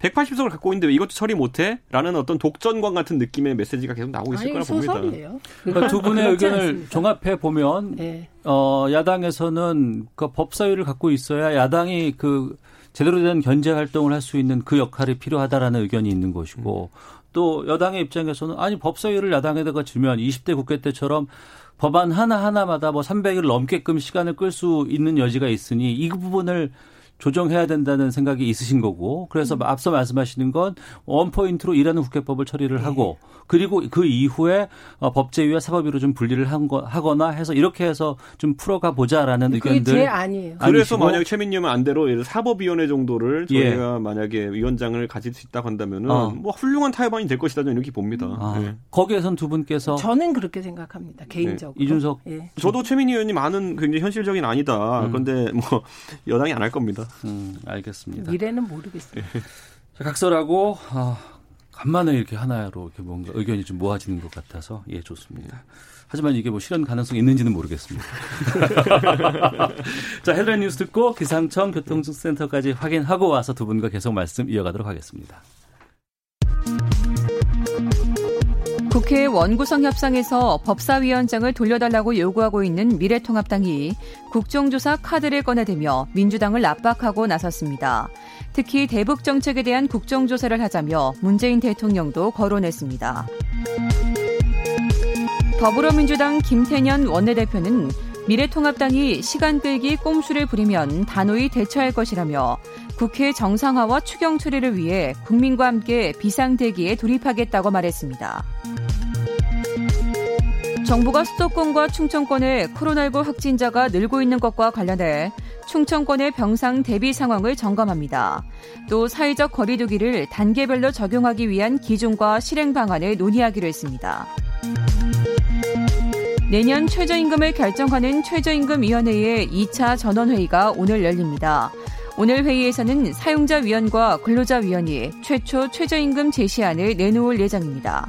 백팔십 석을 갖고 있는데 왜 이것도 처리 못해? 라는 어떤 독전광 같은 느낌의 메시지가 계속 나오고 있을 거라 봅니다. 소설이에요. 그러니까 두 분의 의견을 종합해 보면 네. 어, 야당에서는 그 법사위를 갖고 있어야 야당이 그 제대로 된 견제 활동을 할 수 있는 그 역할이 필요하다라는 의견이 있는 것이고 음. 또 여당의 입장에서는 아니 법사위를 야당에다가 주면 이십 대 국회 때처럼 법안 하나하나마다 뭐 삼백 일 넘게끔 시간을 끌 수 있는 여지가 있으니 이 부분을 조정해야 된다는 생각이 있으신 거고 그래서 음. 앞서 말씀하시는 건 원포인트로 일하는 국회법을 처리를 네. 하고 그리고 그 이후에 법제위와 사법위로 좀 분리를 한 거, 하거나 해서 이렇게 해서 좀 풀어가 보자라는 의견들. 그게 제 아니에요. 그래서 만약 최민님은 안대로 사법위원회 정도를 저희가 예. 만약에 위원장을 가질 수 있다고 한다면 어. 뭐 훌륭한 타협안이 될 것이다 이렇게 봅니다. 아, 네. 거기에선 두 분께서. 저는 그렇게 생각합니다. 개인적으로. 네. 이준석. 예. 저도 최민희 의원님 아는 굉장히 현실적인 아니다. 음. 그런데 뭐 여당이 안 할 겁니다. 음, 알겠습니다. 미래는 모르겠습니다. 자, 각설하고 아, 간만에 이렇게 하나로 이렇게 뭔가 의견이 좀 모아지는 것 같아서 예 좋습니다. 하지만 이게 뭐 실현 가능성이 있는지는 모르겠습니다. 자 헤드라인 뉴스 듣고 기상청 교통센터까지 확인하고 와서 두 분과 계속 말씀 이어가도록 하겠습니다. 국회 원구성 협상에서 법사위원장을 돌려달라고 요구하고 있는 미래통합당이 국정조사 카드를 꺼내들며 민주당을 압박하고 나섰습니다. 특히 대북 정책에 대한 국정조사를 하자며 문재인 대통령도 거론했습니다. 더불어민주당 김태년 원내대표는 미래통합당이 시간 끌기 꼼수를 부리면 단호히 대처할 것이라며 국회 정상화와 추경 처리를 위해 국민과 함께 비상대기에 돌입하겠다고 말했습니다. 정부가 수도권과 충청권의 코로나십구 확진자가 늘고 있는 것과 관련해 충청권의 병상 대비 상황을 점검합니다. 또 사회적 거리 두기를 단계별로 적용하기 위한 기준과 실행 방안을 논의하기로 했습니다. 내년 최저임금을 결정하는 최저임금위원회의 이 차 전원회의가 오늘 열립니다. 오늘 회의에서는 사용자위원과 근로자위원이 최초 최저임금 제시안을 내놓을 예정입니다.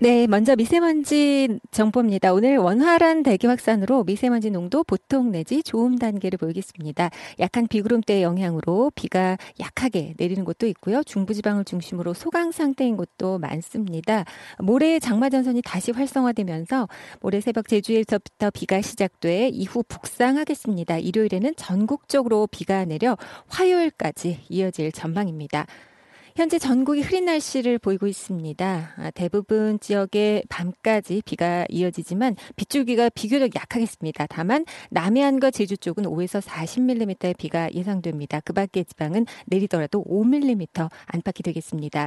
네, 먼저 미세먼지 정보입니다. 오늘 원활한 대기 확산으로 미세먼지 농도 보통 내지 좋음 단계를 보이겠습니다. 약한 비구름대의 영향으로 비가 약하게 내리는 곳도 있고요. 중부지방을 중심으로 소강 상태인 곳도 많습니다. 모레 장마 전선이 다시 활성화되면서 모레 새벽 제주에서부터 비가 시작돼 이후 북상하겠습니다. 일요일에는 전국적으로 비가 내려 화요일까지 이어질 전망입니다. 현재 전국이 흐린 날씨를 보이고 있습니다. 아, 대부분 지역에 밤까지 비가 이어지지만 빗줄기가 비교적 약하겠습니다. 다만 남해안과 제주 쪽은 오에서 사십 밀리미터의 비가 예상됩니다. 그 밖의 지방은 내리더라도 오 밀리미터 안팎이 되겠습니다.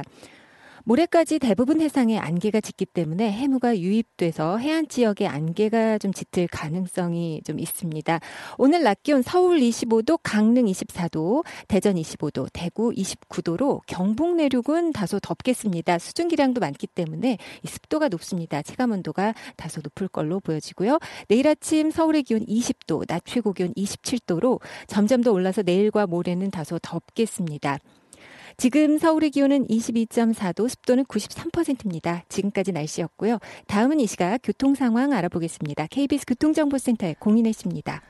모레까지 대부분 해상에 안개가 짙기 때문에 해무가 유입돼서 해안 지역에 안개가 좀 짙을 가능성이 좀 있습니다. 오늘 낮 기온 서울 이십오 도, 강릉 이십사 도, 대전 이십오 도, 대구 이십구 도로 경북 내륙은 다소 덥겠습니다. 수증기량도 많기 때문에 습도가 높습니다. 체감온도가 다소 높을 걸로 보여지고요. 내일 아침 서울의 기온 이십 도, 낮 최고 기온 이십칠 도로 점점 더 올라서 내일과 모레는 다소 덥겠습니다. 지금 서울의 기온은 이십이 점 사 도, 습도는 구십삼 퍼센트입니다. 지금까지 날씨였고요. 다음은 이 시각 교통 상황 알아보겠습니다. 케이비에스 교통정보센터의 공인혜 씨입니다.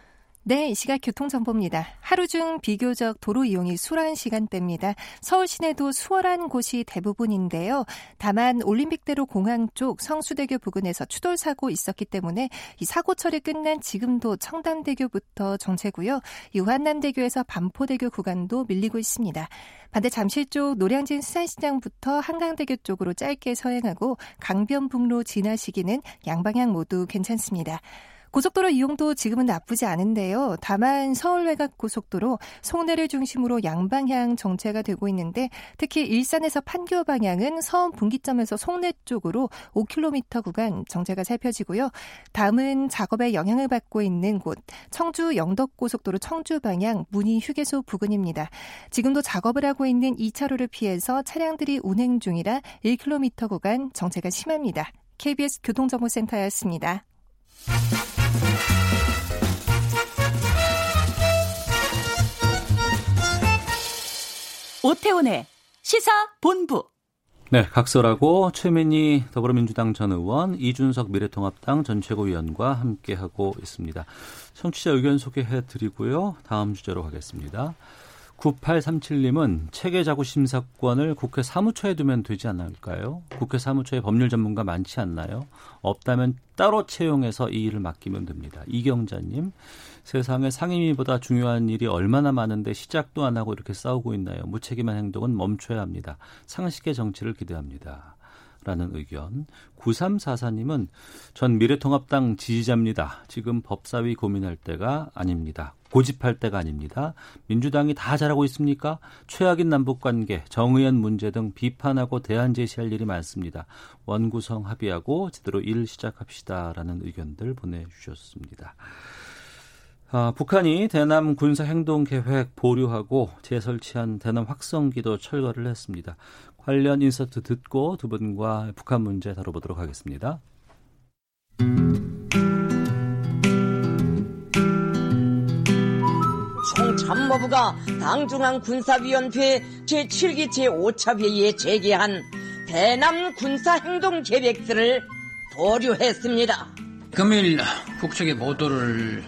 네, 이 시각 교통정보입니다. 하루 중 비교적 도로 이용이 수월한 시간대입니다. 서울 시내도 수월한 곳이 대부분인데요. 다만 올림픽대로 공항 쪽 성수대교 부근에서 추돌 사고 있었기 때문에 이 사고 처리 끝난 지금도 청담대교부터 정체고요. 유한남대교에서 반포대교 구간도 밀리고 있습니다. 반대 잠실 쪽 노량진 수산시장부터 한강대교 쪽으로 짧게 서행하고 강변북로 지나시기는 양방향 모두 괜찮습니다. 고속도로 이용도 지금은 나쁘지 않은데요. 다만 서울 외곽 고속도로 송내를 중심으로 양방향 정체가 되고 있는데 특히 일산에서 판교 방향은 서원 분기점에서 송내 쪽으로 오 킬로미터 구간 정체가 살펴지고요. 다음은 작업에 영향을 받고 있는 곳 청주 영덕고속도로 청주 방향 문희 휴게소 부근입니다. 지금도 작업을 하고 있는 이 차로를 피해서 차량들이 운행 중이라 일 킬로미터 구간 정체가 심합니다. 케이비에스 교통정보센터였습니다. 오태훈의 시사본부. 네, 각설하고 최민희 더불어민주당 전 의원, 이준석 미래통합당 전 최고위원과 함께하고 있습니다. 청취자 의견 소개해드리고요. 다음 주제로 가겠습니다. 구팔삼칠님은 체계자구 심사권을 국회 사무처에 두면 되지 않을까요? 국회 사무처에 법률 전문가 많지 않나요? 없다면 따로 채용해서 이 일을 맡기면 됩니다. 이경자님, 세상에 상임위보다 중요한 일이 얼마나 많은데 시작도 안 하고 이렇게 싸우고 있나요? 무책임한 행동은 멈춰야 합니다. 상식의 정치를 기대합니다. 라는 의견. 구삼사사님은 전 미래통합당 지지자입니다. 지금 법사위 고민할 때가 아닙니다. 고집할 때가 아닙니다. 민주당이 다 잘하고 있습니까? 최악인 남북관계, 정의연 문제 등 비판하고 대안 제시할 일이 많습니다. 원구성 합의하고 제대로 일 시작합시다라는 의견들 보내주셨습니다. 아, 북한이 대남 군사행동계획 보류하고 재설치한 대남 확성기도 철거를 했습니다. 관련 인서트 듣고 두 분과 북한 문제 다뤄보도록 하겠습니다. 총참모부가 당중앙군사위원회 제칠 기 제오 차 회의에 제기한 대남 군사행동계획서를 보류했습니다. 금일 북측의 보도를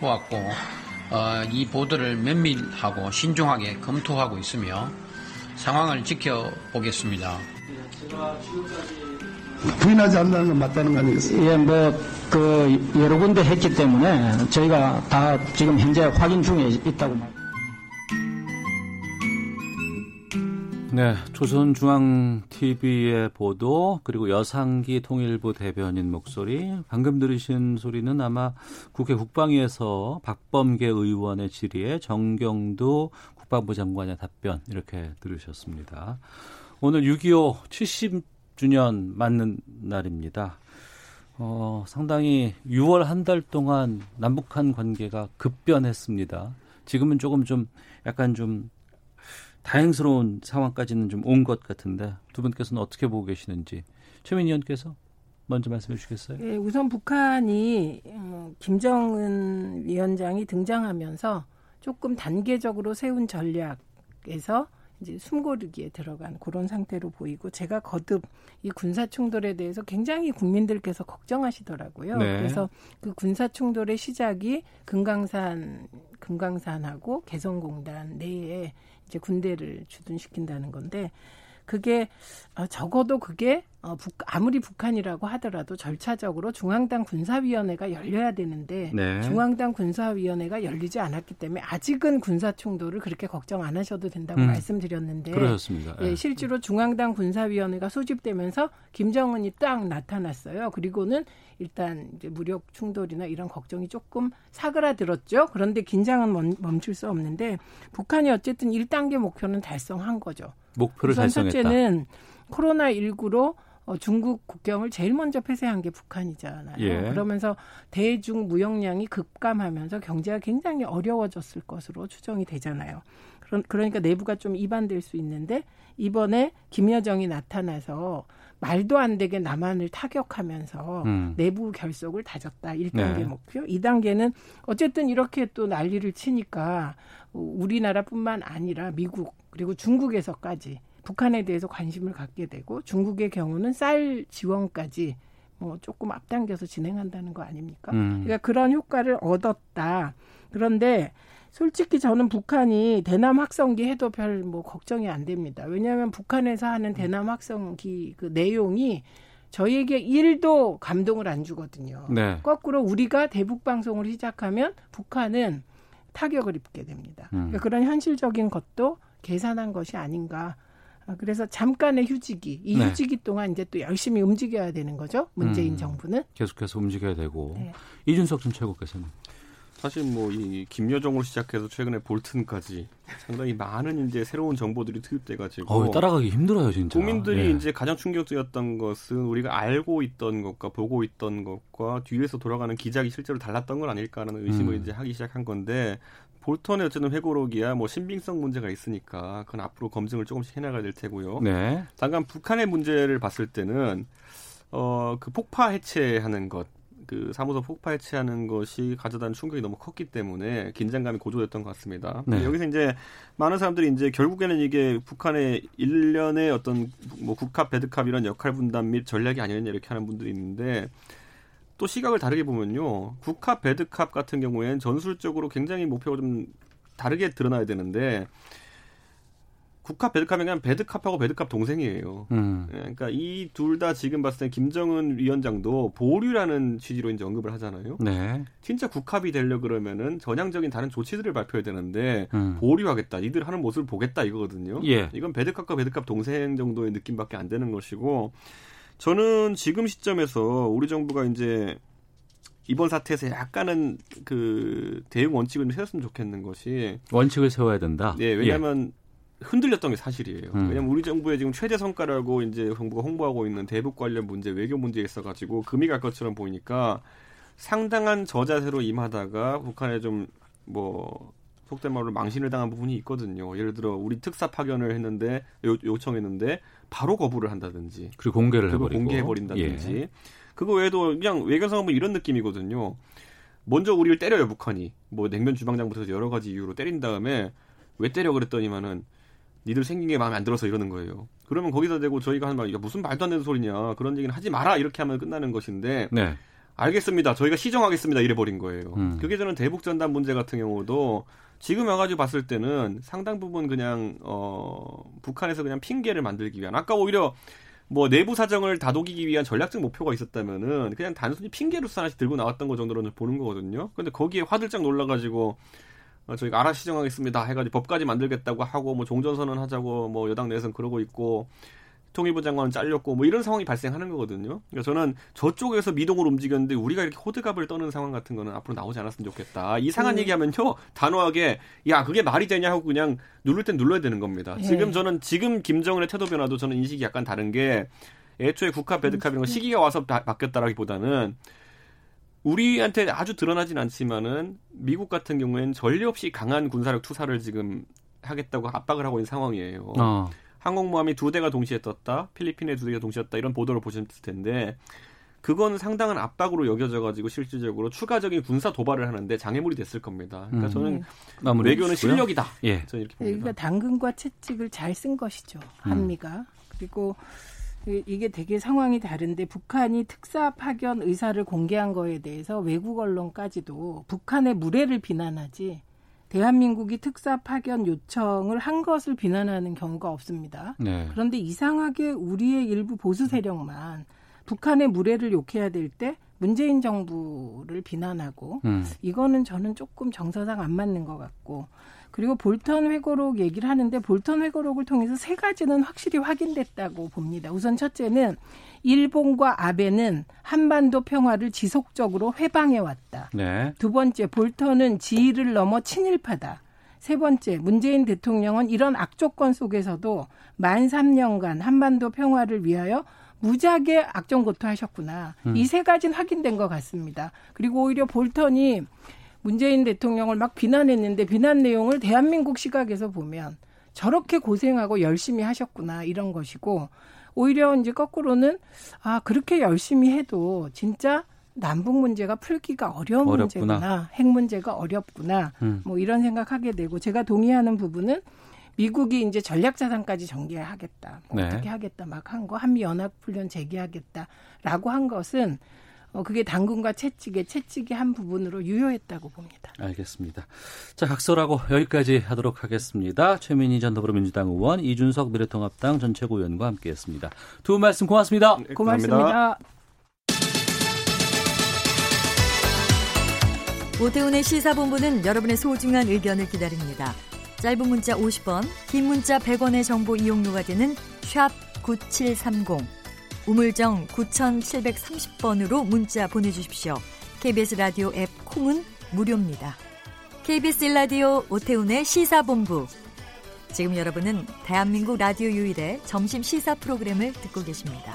보았고 어, 이 보도를 면밀하고 신중하게 검토하고 있으며 상황을 지켜보겠습니다. 부인하지 않는다는 건 맞다는 거 아니겠어요? 예, 뭐 그 여러 군데 했기 때문에 저희가 다 지금 현재 확인 중에 있다고 말합니다. 네, 조선중앙티비의 보도 그리고 여상기 통일부 대변인 목소리, 방금 들으신 소리는 아마 국회 국방위에서 박범계 의원의 질의에 정경도 국방부 장관의 답변, 이렇게 들으셨습니다. 오늘 육이오 칠십 주년 맞는 날입니다. 어, 상당히 유월 한 달 동안 남북한 관계가 급변했습니다. 지금은 조금 좀 약간 좀 다행스러운 상황까지는 좀 온 것 같은데 두 분께서는 어떻게 보고 계시는지 최민희 의원께서 먼저 말씀해 주시겠어요? 네, 우선 북한이 어, 김정은 위원장이 등장하면서 조금 단계적으로 세운 전략에서 이제 숨고르기에 들어간 그런 상태로 보이고, 제가 거듭 이 군사 충돌에 대해서 굉장히 국민들께서 걱정하시더라고요. 네. 그래서 그 군사 충돌의 시작이 금강산 금강산하고 개성공단 내에 이제 군대를 주둔시킨다는 건데, 그게 적어도 그게 아무리 북한이라고 하더라도 절차적으로 중앙당 군사위원회가 열려야 되는데 네. 중앙당 군사위원회가 열리지 않았기 때문에 아직은 군사 충돌을 그렇게 걱정 안 하셔도 된다고 음. 말씀드렸는데 그러셨습니다. 예, 실제로 중앙당 군사위원회가 소집되면서 김정은이 딱 나타났어요. 그리고는 일단 이제 무력 충돌이나 이런 걱정이 조금 사그라들었죠. 그런데 긴장은 멈출 수 없는데 북한이 어쨌든 일 단계 목표는 달성한 거죠. 목표를 달성했다. 첫째는 코로나십구로 중국 국경을 제일 먼저 폐쇄한 게 북한이잖아요. 예. 그러면서 대중 무역량이 급감하면서 경제가 굉장히 어려워졌을 것으로 추정이 되잖아요. 그러니까 내부가 좀 이반될 수 있는데 이번에 김여정이 나타나서 말도 안 되게 남한을 타격하면서 음. 내부 결속을 다졌다. 일 단계 네. 목표. 이 단계는 어쨌든 이렇게 또 난리를 치니까 우리나라뿐만 아니라 미국 그리고 중국에서까지 북한에 대해서 관심을 갖게 되고, 중국의 경우는 쌀 지원까지 뭐 조금 앞당겨서 진행한다는 거 아닙니까? 음. 그러니까 그런 효과를 얻었다. 그런데 솔직히 저는 북한이 대남 확성기 해도 별 뭐 걱정이 안 됩니다. 왜냐하면 북한에서 하는 대남 확성기 그 내용이 저희에게 일도 감동을 안 주거든요. 네. 거꾸로 우리가 대북 방송을 시작하면 북한은 타격을 입게 됩니다. 음. 그러니까 그런 현실적인 것도 계산한 것이 아닌가. 그래서 잠깐의 휴지기, 이 네. 휴지기 동안 이제 또 열심히 움직여야 되는 거죠. 문재인 음, 정부는. 계속해서 움직여야 되고. 네. 이준석 전 최고께서는. 사실 뭐 이 김여정으로 시작해서 최근에 볼턴까지 상당히 많은 이제 새로운 정보들이 투입돼가지고 어, 따라가기 힘들어요 진짜. 국민들이 예. 이제 가장 충격적이었던 것은 우리가 알고 있던 것과 보고 있던 것과 뒤에서 돌아가는 기작이 실제로 달랐던 건 아닐까라는 의심을 음. 이제 하기 시작한 건데. 볼턴의 어쨌든 회고록이야 뭐 신빙성 문제가 있으니까 그건 앞으로 검증을 조금씩 해나가야 될 테고요. 네. 잠깐 북한의 문제를 봤을 때는 어, 그 폭파 해체하는 것, 그 사무소 폭파 해체하는 것이 가져다는 충격이 너무 컸기 때문에 긴장감이 고조됐던 것 같습니다. 네. 여기서 이제 많은 사람들이 이제 결국에는 이게 북한의 일련의 어떤 뭐 국합, 배드캅 이런 역할 분담 및 전략이 아니었냐 이렇게 하는 분들이 있는데. 또 시각을 다르게 보면요. 국합, 배드캅 같은 경우에는 전술적으로 굉장히 목표가 좀 다르게 드러나야 되는데 국합, 배드캅이 그냥 배드캅하고 배드캅 동생이에요. 음. 그러니까 이 둘 다 지금 봤을 때 김정은 위원장도 보류라는 취지로 이제 언급을 하잖아요. 네. 진짜 국합이 되려 그러면은 전향적인 다른 조치들을 발표해야 되는데 음. 보류하겠다. 이들 하는 모습을 보겠다 이거거든요. 예. 이건 배드캅과 배드캅 동생 정도의 느낌밖에 안 되는 것이고 저는 지금 시점에서 우리 정부가 이제 이번 사태에서 약간은 그 대응 원칙을 좀 세웠으면 좋겠는 것이 원칙을 세워야 된다. 네, 왜냐하면 예. 흔들렸던 게 사실이에요. 음. 왜냐하면 우리 정부의 지금 최대 성과라고 이제 정부가 홍보하고 있는 대북 관련 문제, 외교 문제에 있어가지고 금이 갈 것처럼 보이니까 상당한 저자세로 임하다가 북한에 좀 뭐. 속된 말로 망신을 당한 부분이 있거든요. 예를 들어 우리 특사 파견을 했는데 요, 요청했는데 바로 거부를 한다든지 그리고 공개를 해버리고 공개해버린다든지 예. 그거 외에도 그냥 외교상은 이런 느낌이거든요. 먼저 우리를 때려요 북한이. 뭐 냉면 주방장부터 여러 가지 이유로 때린 다음에 왜 때려 그랬더니만은 니들 생긴 게 마음에 안 들어서 이러는 거예요. 그러면 거기다 대고 저희가 하는 말 무슨 말도 안 되는 소리냐 그런 얘기는 하지 마라 이렇게 하면 끝나는 것인데 네. 알겠습니다. 저희가 시정하겠습니다. 이래버린 거예요. 음. 그게 저는 대북전단 문제 같은 경우도 지금 와가지고 봤을 때는 상당 부분 그냥 어, 북한에서 그냥 핑계를 만들기 위한 아까 오히려 뭐 내부 사정을 다독이기 위한 전략적 목표가 있었다면은 그냥 단순히 핑계로서 하나씩 들고 나왔던 거 정도로는 보는 거거든요. 근데 거기에 화들짝 놀라가지고 어, 저희가 알아 시정하겠습니다. 해가지고 법까지 만들겠다고 하고 뭐 종전선언 하자고 뭐 여당 내에서는 그러고 있고 통일부 장관은 잘렸고 뭐 이런 상황이 발생하는 거거든요. 그러니까 저는 저쪽에서 미동으로 움직였는데 우리가 이렇게 호드갑을 떠는 상황 같은 거는 앞으로 나오지 않았으면 좋겠다. 이상한 음. 얘기하면요. 단호하게 야 그게 말이 되냐 하고 그냥 누를 땐 눌러야 되는 겁니다. 예. 지금 저는 지금 김정은의 태도 변화도 저는 인식이 약간 다른 게 애초에 국합, 배드캅 이런 거 시기가 와서 바, 바뀌었다라기보다는 우리한테 아주 드러나진 않지만은 미국 같은 경우에는 전례 없이 강한 군사력 투사를 지금 하겠다고 압박을 하고 있는 상황이에요. 어. 항공모함이 두 대가 동시에 떴다. 필리핀에 두 대가 동시에 떴다. 이런 보도를 보셨을 텐데 그건 상당한 압박으로 여겨져가지고 실질적으로 추가적인 군사 도발을 하는데 장애물이 됐을 겁니다. 그러니까 음. 저는 네. 외교는 실력이다. 예. 저는 이렇게 봅니다. 그러니까 당근과 채찍을 잘 쓴 것이죠. 한미가. 음. 그리고 이게 되게 상황이 다른데 북한이 특사 파견 의사를 공개한 거에 대해서 외국 언론까지도 북한의 무례를 비난하지 대한민국이 특사 파견 요청을 한 것을 비난하는 경우가 없습니다. 네. 그런데 이상하게 우리의 일부 보수 세력만 북한의 무례를 욕해야 될 때 문재인 정부를 비난하고 음. 이거는 저는 조금 정서상 안 맞는 것 같고 그리고 볼턴 회고록 얘기를 하는데 볼턴 회고록을 통해서 세 가지는 확실히 확인됐다고 봅니다. 우선 첫째는 일본과 아베는 한반도 평화를 지속적으로 회방해왔다. 네. 두 번째, 볼턴은 지위를 넘어 친일파다. 세 번째, 문재인 대통령은 이런 악조건 속에서도 만 삼 년간 한반도 평화를 위하여 무작위 악정고투하셨구나. 음. 이 세 가지는 확인된 것 같습니다. 그리고 오히려 볼턴이 문재인 대통령을 막 비난했는데 비난 내용을 대한민국 시각에서 보면 저렇게 고생하고 열심히 하셨구나 이런 것이고 오히려 이제 거꾸로는 아 그렇게 열심히 해도 진짜 남북 문제가 풀기가 어려운 어렵구나. 문제구나. 핵 문제가 어렵구나. 음. 뭐 이런 생각하게 되고 제가 동의하는 부분은 미국이 이제 전략자산까지 전개하겠다. 뭐 네. 어떻게 하겠다 막 한 거 한미연합훈련 재개하겠다라고 한 것은 어, 그게 당근과 채찍의 채찍이 한 부분으로 유효했다고 봅니다. 알겠습니다. 자, 각설하고 여기까지 하도록 하겠습니다. 최민희 전 더불어민주당 의원, 이준석 미래통합당 전 최고위원과 함께했습니다. 두 분 말씀 고맙습니다. 네, 고맙습니다. 고맙습니다. 오태훈의 시사본부는 여러분의 소중한 의견을 기다립니다. 짧은 문자 오십 원, 긴 문자 백 원의 정보 이용료가 되는 샵 구칠삼공, 우물정 구칠삼공 번으로 문자 보내주십시오. 케이비에스 라디오 앱 콩은 무료입니다. 케이비에스 라디오 오태훈의 시사본부. 지금 여러분은 대한민국 라디오 유일의 점심 시사 프로그램을 듣고 계십니다.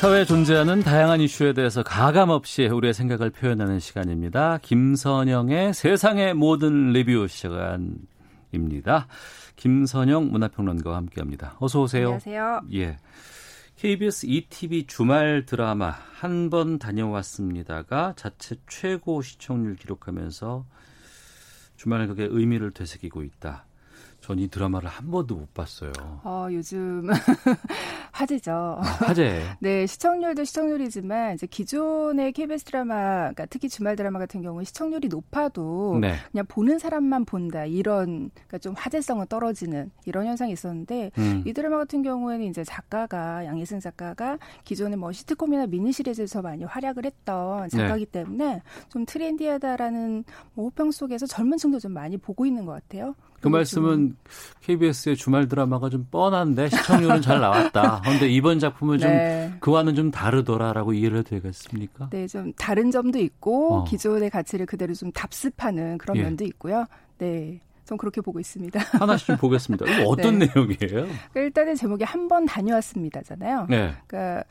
사회에 존재하는 다양한 이슈에 대해서 가감없이 우리의 생각을 표현하는 시간입니다. 김선영의 세상의 모든 리뷰 시간입니다. 김선영 문화평론가와 함께합니다. 어서 오세요. 안녕하세요. 예, 케이비에스 이티비 주말 드라마 한 번 다녀왔습니다가 자체 최고 시청률 기록하면서 주말에 그게 의미를 되새기고 있다. 전 이 드라마를 한 번도 못 봤어요. 어, 요즘 화제죠. 아, 화제. 네, 시청률도 시청률이지만 이제 기존의 케이비에스 드라마, 그러니까 특히 주말 드라마 같은 경우는 시청률이 높아도 네. 그냥 보는 사람만 본다 이런, 그러니까 좀 화제성은 떨어지는 이런 현상이 있었는데 음. 이 드라마 같은 경우에는 이제 작가가 양혜승 작가가 기존에 뭐 시트콤이나 미니 시리즈에서 많이 활약을 했던 작가이기 네. 때문에 좀 트렌디하다라는 뭐 호평 속에서 젊은층도 좀 많이 보고 있는 것 같아요. 그 말씀은 케이비에스의 주말 드라마가 좀 뻔한데 시청률은 잘 나왔다. 그런데 이번 작품은 좀 네. 그와는 좀 다르더라라고 이해를 해도 되겠습니까? 네, 좀 다른 점도 있고 어. 기존의 가치를 그대로 좀 답습하는 그런 예. 면도 있고요. 네. 전 그렇게 보고 있습니다. 하나씩 좀 보겠습니다. 이거 어떤 네. 내용이에요? 일단은 제목이 한 번 다녀왔습니다잖아요. 네. 그러니까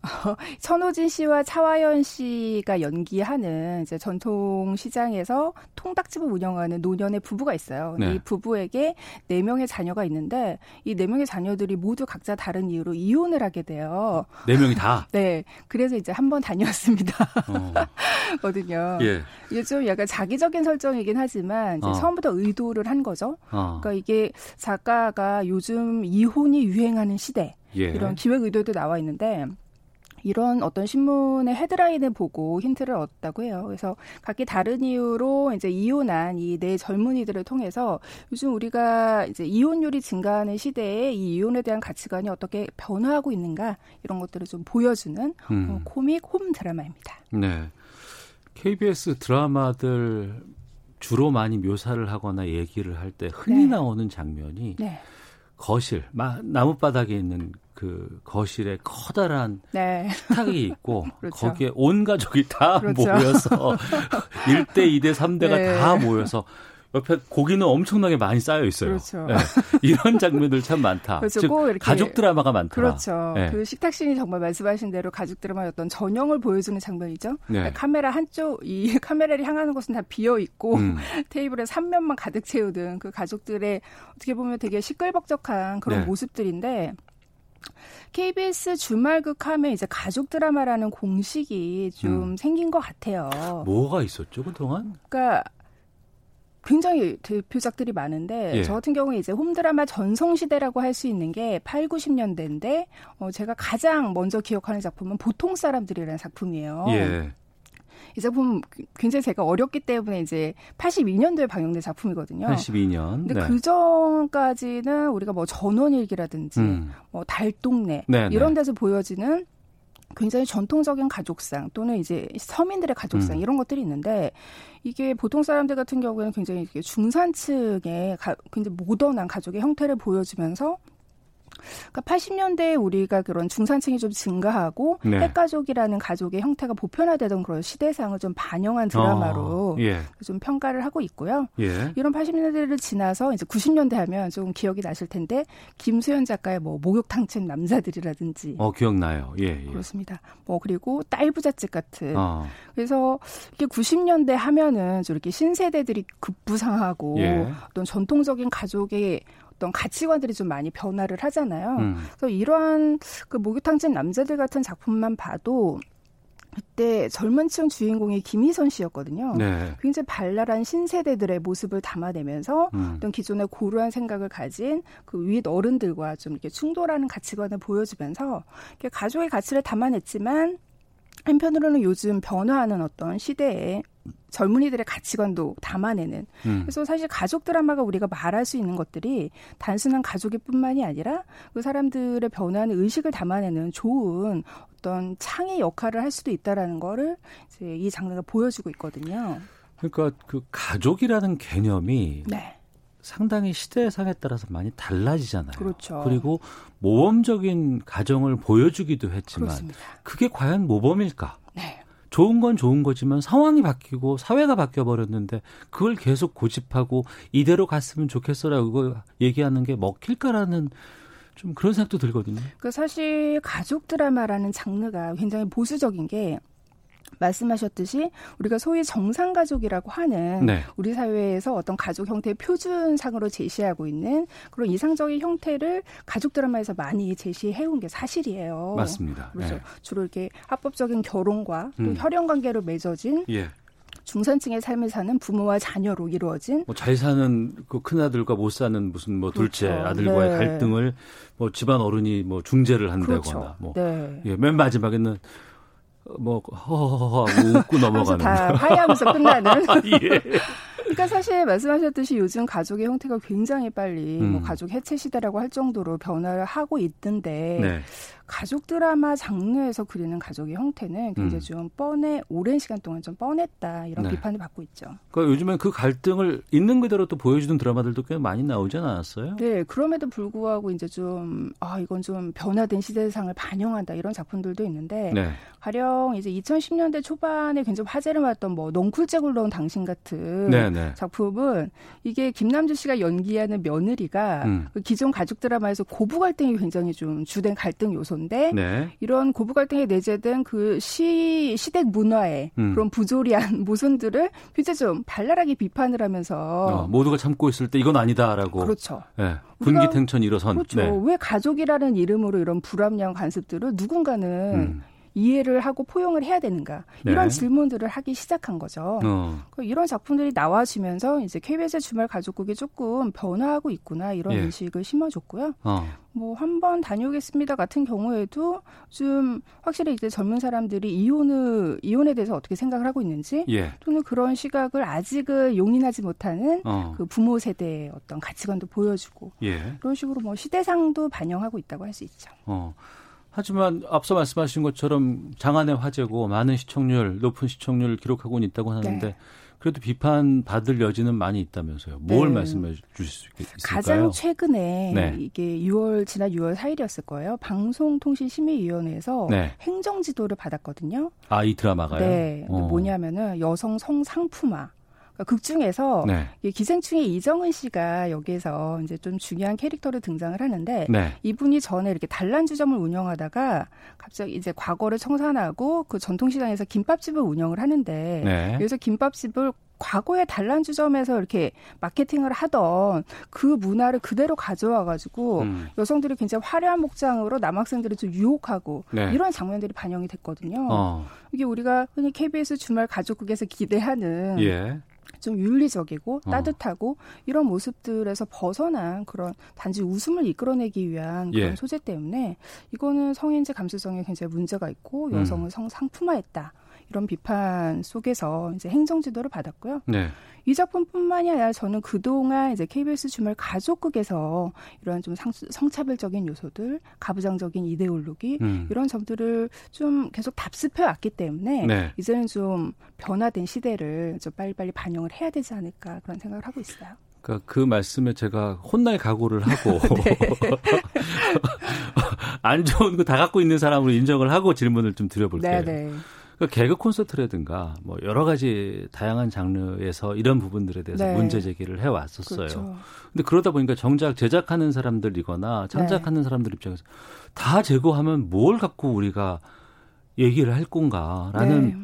어, 천호진 씨와 차화연 씨가 연기하는 이제 전통 시장에서 통닭집을 운영하는 노년의 부부가 있어요. 근데 네. 이 부부에게 네 명의 자녀가 있는데 이 네 명의 자녀들이 모두 각자 다른 이유로 이혼을 하게 돼요. 네 명이 다? 네. 그래서 이제 한번 다녀왔습니다. 어. 거든요. 예. 이게 좀 약간 자기적인 설정이긴 하지만 이제 어. 처음부터 의도를 한 거죠. 어. 그러니까 이게 작가가 요즘 이혼이 유행하는 시대 예. 이런 기획 의도도 나와 있는데. 이런 어떤 신문의 헤드라인을 보고 힌트를 얻었다고 해요. 그래서 각기 다른 이유로 이제 이혼한 이 네 젊은이들을 통해서 요즘 우리가 이제 이혼율이 증가하는 시대에 이 이혼에 대한 가치관이 어떻게 변화하고 있는가 이런 것들을 좀 보여주는 음. 어, 코믹 홈 드라마입니다. 네, 케이비에스 드라마들 주로 많이 묘사를 하거나 얘기를 할 때 흔히 네. 나오는 장면이 네. 거실, 마, 나뭇바닥에 있는 그 거실에 커다란 네. 식탁이 있고 그렇죠. 거기에 온 가족이 다 그렇죠. 모여서 일 대, 이 대, 삼 대가 네. 다 모여서 옆에 고기는 엄청나게 많이 쌓여 있어요. 그렇죠. 네. 이런 장면들 참 많다. 그렇죠. 즉 이렇게, 가족 드라마가 많다. 그렇죠. 네. 그 식탁신이 정말 말씀하신 대로 가족 드라마의 어떤 전형을 보여주는 장면이죠. 네. 그러니까 카메라 한쪽, 이 카메라를 향하는 곳은 다 비어 있고 음. 테이블에 삼면만 가득 채우는 그 가족들의 어떻게 보면 되게 시끌벅적한 그런 네. 모습들인데 케이비에스 주말극 하면 이제 가족 드라마라는 공식이 좀 음. 생긴 것 같아요. 뭐가 있었죠 그동안? 그러니까 굉장히 대표작들이 많은데 예. 저 같은 경우에 이제 홈드라마 전성시대라고 할 수 있는 게 팔, 구십 년대인데 어, 제가 가장 먼저 기억하는 작품은 보통 사람들이라는 작품이에요. 예. 이 작품 굉장히 제가 어렸기 때문에 이제 팔십이 년도에 방영된 작품이거든요. 팔십이 년. 근데 네. 그 전까지는 우리가 뭐 전원일기라든지 음. 뭐 달동네 네, 이런 데서 네. 보여지는 굉장히 전통적인 가족상 또는 이제 서민들의 가족상 음. 이런 것들이 있는데 이게 보통 사람들 같은 경우에는 굉장히 중산층의 가, 굉장히 모던한 가족의 형태를 보여주면서 그러니까 팔십 년대에 우리가 그런 중산층이 좀 증가하고 네. 핵가족이라는 가족의 형태가 보편화되던 그런 시대상을 좀 반영한 드라마로 어, 예. 좀 평가를 하고 있고요. 예. 이런 팔십 년대를 지나서 이제 구십 년대 하면 좀 기억이 나실 텐데 김수현 작가의 뭐 목욕탕집 남자들이라든지 어 기억나요. 예, 예. 그렇습니다. 뭐 그리고 딸부잣집 같은. 어. 그래서 이게 구십 년대 하면은 이렇게 신세대들이 급부상하고 예. 어떤 전통적인 가족의 어떤 가치관들이 좀 많이 변화를 하잖아요. 음. 그래서 이러한 그 목욕탕집 남자들 같은 작품만 봐도 그때 젊은 층 주인공이 김희선 씨였거든요. 네. 굉장히 발랄한 신세대들의 모습을 담아내면서 음. 어떤 기존의 고루한 생각을 가진 그 윗 어른들과 좀 이렇게 충돌하는 가치관을 보여주면서 이렇게 가족의 가치를 담아냈지만 한편으로는 요즘 변화하는 어떤 시대에 젊은이들의 가치관도 담아내는. 음. 그래서 사실 가족 드라마가 우리가 말할 수 있는 것들이 단순한 가족일 뿐만이 아니라 그 사람들의 변화하는 의식을 담아내는 좋은 어떤 창의 역할을 할 수도 있다라는 거를 이제 이 장르가 보여주고 있거든요. 그러니까 그 가족이라는 개념이 네. 상당히 시대상에 따라서 많이 달라지잖아요. 그렇죠. 그리고 모범적인 가정을 보여주기도 했지만 그렇습니다. 그게 과연 모범일까? 네. 좋은 건 좋은 거지만 상황이 바뀌고 사회가 바뀌어버렸는데 그걸 계속 고집하고 이대로 갔으면 좋겠어라고 얘기하는 게 먹힐까라는 좀 그런 생각도 들거든요. 그 사실 가족 드라마라는 장르가 굉장히 보수적인 게 말씀하셨듯이 우리가 소위 정상가족이라고 하는 네. 우리 사회에서 어떤 가족 형태의 표준상으로 제시하고 있는 그런 이상적인 형태를 가족 드라마에서 많이 제시해온 게 사실이에요. 맞습니다. 그렇죠. 네. 주로 이렇게 합법적인 결혼과 또 음. 혈연관계로 맺어진 예. 중산층의 삶을 사는 부모와 자녀로 이루어진 뭐 잘 사는 그 큰아들과 못 사는 무슨 뭐 그렇죠. 둘째 아들과의 네. 갈등을 뭐 집안 어른이 뭐 중재를 한다거나 그렇죠. 뭐 네. 예, 맨 마지막에는 뭐 허허허 하고 웃고 넘어가는 다 화해하면서 끝나는. 예. 그러니까 사실 말씀하셨듯이 요즘 가족의 형태가 굉장히 빨리 음. 뭐 가족 해체 시대라고 할 정도로 변화를 하고 있던데 네. 가족 드라마 장르에서 그리는 가족의 형태는 굉장히 음. 좀 뻔해 오랜 시간 동안 좀 뻔했다 이런 네. 비판을 받고 있죠. 그러니까 요즘엔 그 갈등을 있는 그대로 또 보여주는 드라마들도 꽤 많이 나오지 않았어요? 네, 그럼에도 불구하고 이제 좀 아 이건 좀 변화된 시대상을 반영한다 이런 작품들도 있는데 네. 가령 이제 이천십 년대 초반에 굉장히 화제를 모았던 뭐 넝쿨째 굴러온 당신 같은 네, 네. 작품은 이게 김남주 씨가 연기하는 며느리가 음. 그 기존 가족 드라마에서 고부 갈등이 굉장히 좀 주된 갈등 요소. 인데 네. 이런 고부 갈등에 내재된 그 시 시댁 문화의 음. 그런 부조리한 모순들을 굉장히 좀 발랄하게 비판을 하면서 어, 모두가 참고 있을 때 이건 아니다라고 그렇죠. 네. 분기탱천 일어선 그렇죠. 네. 왜 가족이라는 이름으로 이런 불합리한 관습들을 누군가는 음. 이해를 하고 포용을 해야 되는가 이런 네. 질문들을 하기 시작한 거죠. 어. 이런 작품들이 나와지면서 이제 케이비에스 주말 가족국이 조금 변화하고 있구나 이런 예. 인식을 심어줬고요. 어. 뭐 한 번 다녀오겠습니다 같은 경우에도 좀 확실히 이제 젊은 사람들이 이혼을 이혼에 대해서 어떻게 생각을 하고 있는지 예. 또는 그런 시각을 아직은 용인하지 못하는 어. 그 부모 세대의 어떤 가치관도 보여주고 예. 그런 식으로 뭐 시대상도 반영하고 있다고 할 수 있죠. 어. 하지만 앞서 말씀하신 것처럼 장안의 화제고 많은 시청률, 높은 시청률을 기록하고는 있다고 하는데 네. 그래도 비판받을 여지는 많이 있다면서요. 뭘 네. 말씀해 주실 수 있을까요? 가장 최근에 네. 이게 유월 지난 유월 사일이었을 거예요. 방송통신심의위원회에서 네. 행정지도를 받았거든요. 아, 이 드라마가요? 네. 어. 뭐냐면은 여성 성상품화. 극 중에서 네. 기생충의 이정은 씨가 여기에서 이제 좀 중요한 캐릭터로 등장을 하는데 네. 이분이 전에 이렇게 단란주점을 운영하다가 갑자기 이제 과거를 청산하고 그 전통시장에서 김밥집을 운영을 하는데 네. 여기서 김밥집을 과거의 단란주점에서 이렇게 마케팅을 하던 그 문화를 그대로 가져와가지고 음. 여성들이 굉장히 화려한 복장으로 남학생들을 좀 유혹하고 네. 이런 장면들이 반영이 됐거든요. 어. 이게 우리가 흔히 케이비에스 주말 가족국에서 기대하는 예. 좀 윤리적이고 따뜻하고 어. 이런 모습들에서 벗어난 그런 단지 웃음을 이끌어내기 위한 그런 예. 소재 때문에 이거는 성인지 감수성에 굉장히 문제가 있고 여성을 음. 성상품화했다. 이런 비판 속에서 이제 행정지도를 받았고요. 네. 이 작품뿐만이 아니라 저는 그동안 이제 케이비에스 주말 가족극에서 이런 좀 상, 성차별적인 요소들, 가부장적인 이데올로기 음. 이런 점들을 좀 계속 답습해 왔기 때문에 네. 이제는 좀 변화된 시대를 좀 빨리빨리 반영을 해야 되지 않을까 그런 생각을 하고 있어요. 그러니까 그 말씀에 제가 혼날 각오를 하고 네. 안 좋은 거 다 갖고 있는 사람으로 인정을 하고 질문을 좀 드려볼게요. 네, 네. 그러니까 개그 콘서트라든가 뭐 여러 가지 다양한 장르에서 이런 부분들에 대해서 네. 문제 제기를 해왔었어요. 그렇죠. 근데 그러다 보니까 정작 제작하는 사람들이거나 창작하는 네. 사람들 입장에서 다 제거하면 뭘 갖고 우리가 얘기를 할 건가라는 네.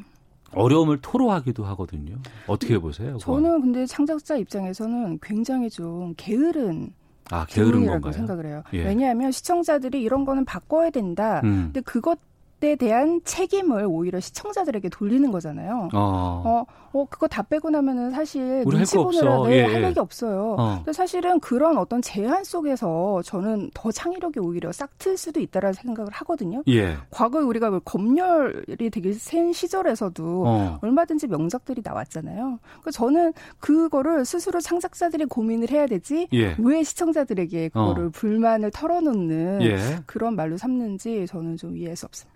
어려움을 토로하기도 하거든요. 어떻게 보세요? 저는 그건? 근데 창작자 입장에서는 굉장히 좀 게으른 아, 게으른 건가요? 생각을 해요. 예. 왜냐하면 시청자들이 이런 거는 바꿔야 된다. 음. 근데 그것 에 대한 책임을 오히려 시청자들에게 돌리는 거잖아요. 어, 어, 어 그거 다 빼고 나면은 사실 눈치 보느라 네, 예, 할 얘기 없어요. 어. 근데 사실은 그런 어떤 제한 속에서 저는 더 창의력이 오히려 싹 틀 수도 있다라는 생각을 하거든요. 예. 과거에 우리가 검열이 되게 센 시절에서도 어. 얼마든지 명작들이 나왔잖아요. 그러니까 저는 그거를 스스로 창작자들이 고민을 해야 되지 예. 왜 시청자들에게 그거를 어. 불만을 털어놓는 예. 그런 말로 삼는지 저는 좀 이해할 수 없습니다.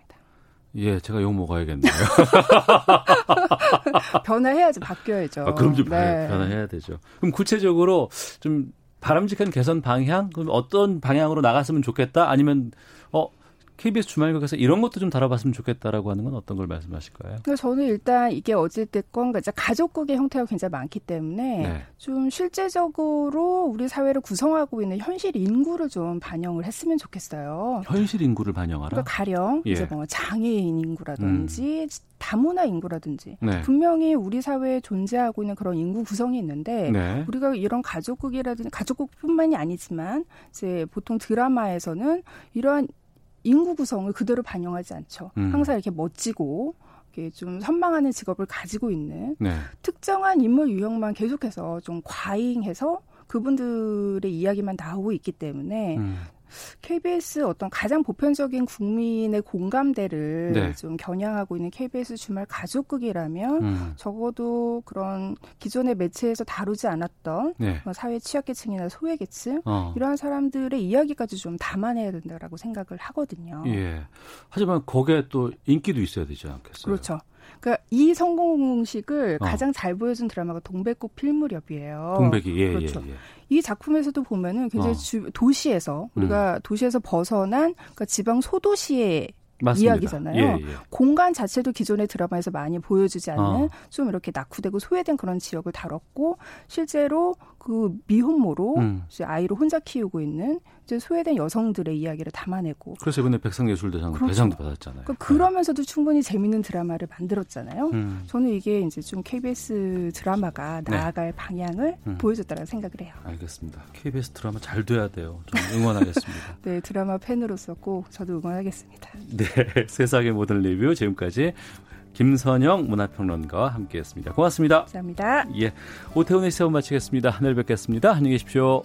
예, 제가 욕 먹어야겠네요. 변화해야지, 바뀌어야죠. 아, 그럼 좀 네. 변화해야 되죠. 그럼 구체적으로 좀 바람직한 개선 방향, 그럼 어떤 방향으로 나갔으면 좋겠다, 아니면 어 케이비에스 주말극에서 이런 것도 좀 다뤄봤으면 좋겠다라고 하는 건 어떤 걸 말씀하실까요? 저는 일단 이게 어찌됐건 가족극의 형태가 굉장히 많기 때문에 네. 좀 실제적으로 우리 사회를 구성하고 있는 현실 인구를 좀 반영을 했으면 좋겠어요. 현실 인구를 반영하라? 그러니까 가령 예. 이제 뭐 장애인 인구라든지 음. 다문화 인구라든지 네. 분명히 우리 사회에 존재하고 있는 그런 인구 구성이 있는데 네. 우리가 이런 가족극이라든지 가족극뿐만이 아니지만 이제 보통 드라마에서는 이러한 인구 구성을 그대로 반영하지 않죠. 음. 항상 이렇게 멋지고 이렇게 좀 선망하는 직업을 가지고 있는 네. 특정한 인물 유형만 계속해서 좀 과잉해서 그분들의 이야기만 나오고 있기 때문에 음. 케이비에스 어떤 가장 보편적인 국민의 공감대를 네. 좀 겨냥하고 있는 케이비에스 주말 가족극이라면 음. 적어도 그런 기존의 매체에서 다루지 않았던 네. 사회 취약계층이나 소외계층 어. 이러한 사람들의 이야기까지 좀 담아내야 된다라고 생각을 하거든요. 예. 하지만 거기에 또 인기도 있어야 되지 않겠어요? 그렇죠. 그러니까 이 성공 공식을 어. 가장 잘 보여준 드라마가 동백꽃 필무렵이에요. 동백이 예, 그렇죠. 예, 예. 이 작품에서도 보면은 굉장히 어. 주, 도시에서 우리가 음. 도시에서 벗어난 그러니까 지방 소도시의 맞습니다. 이야기잖아요. 예, 예. 공간 자체도 기존의 드라마에서 많이 보여주지 않는 어. 좀 이렇게 낙후되고 소외된 그런 지역을 다뤘고 실제로 그 미혼모로 음. 이제 아이를 혼자 키우고 있는 이제 소외된 여성들의 이야기를 담아내고. 그래서 이번에 백상예술대상 그렇죠. 대상도 받았잖아요. 그러니까 그러면서도 충분히 재미있는 드라마를 만들었잖아요. 음. 저는 이게 이제 좀 케이비에스 드라마가 나아갈 네. 방향을 음. 보여줬다라고 생각을 해요. 알겠습니다. 케이비에스 드라마 잘 돼야 돼요. 좀 응원하겠습니다. 네, 드라마 팬으로서 꼭 저도 응원하겠습니다. 네, 세상의 모든 리뷰 지금까지. 김선영 문화평론가와 함께했습니다. 고맙습니다. 감사합니다. 예, 오태훈의 시선 마치겠습니다. 내일 뵙겠습니다. 안녕히 계십시오.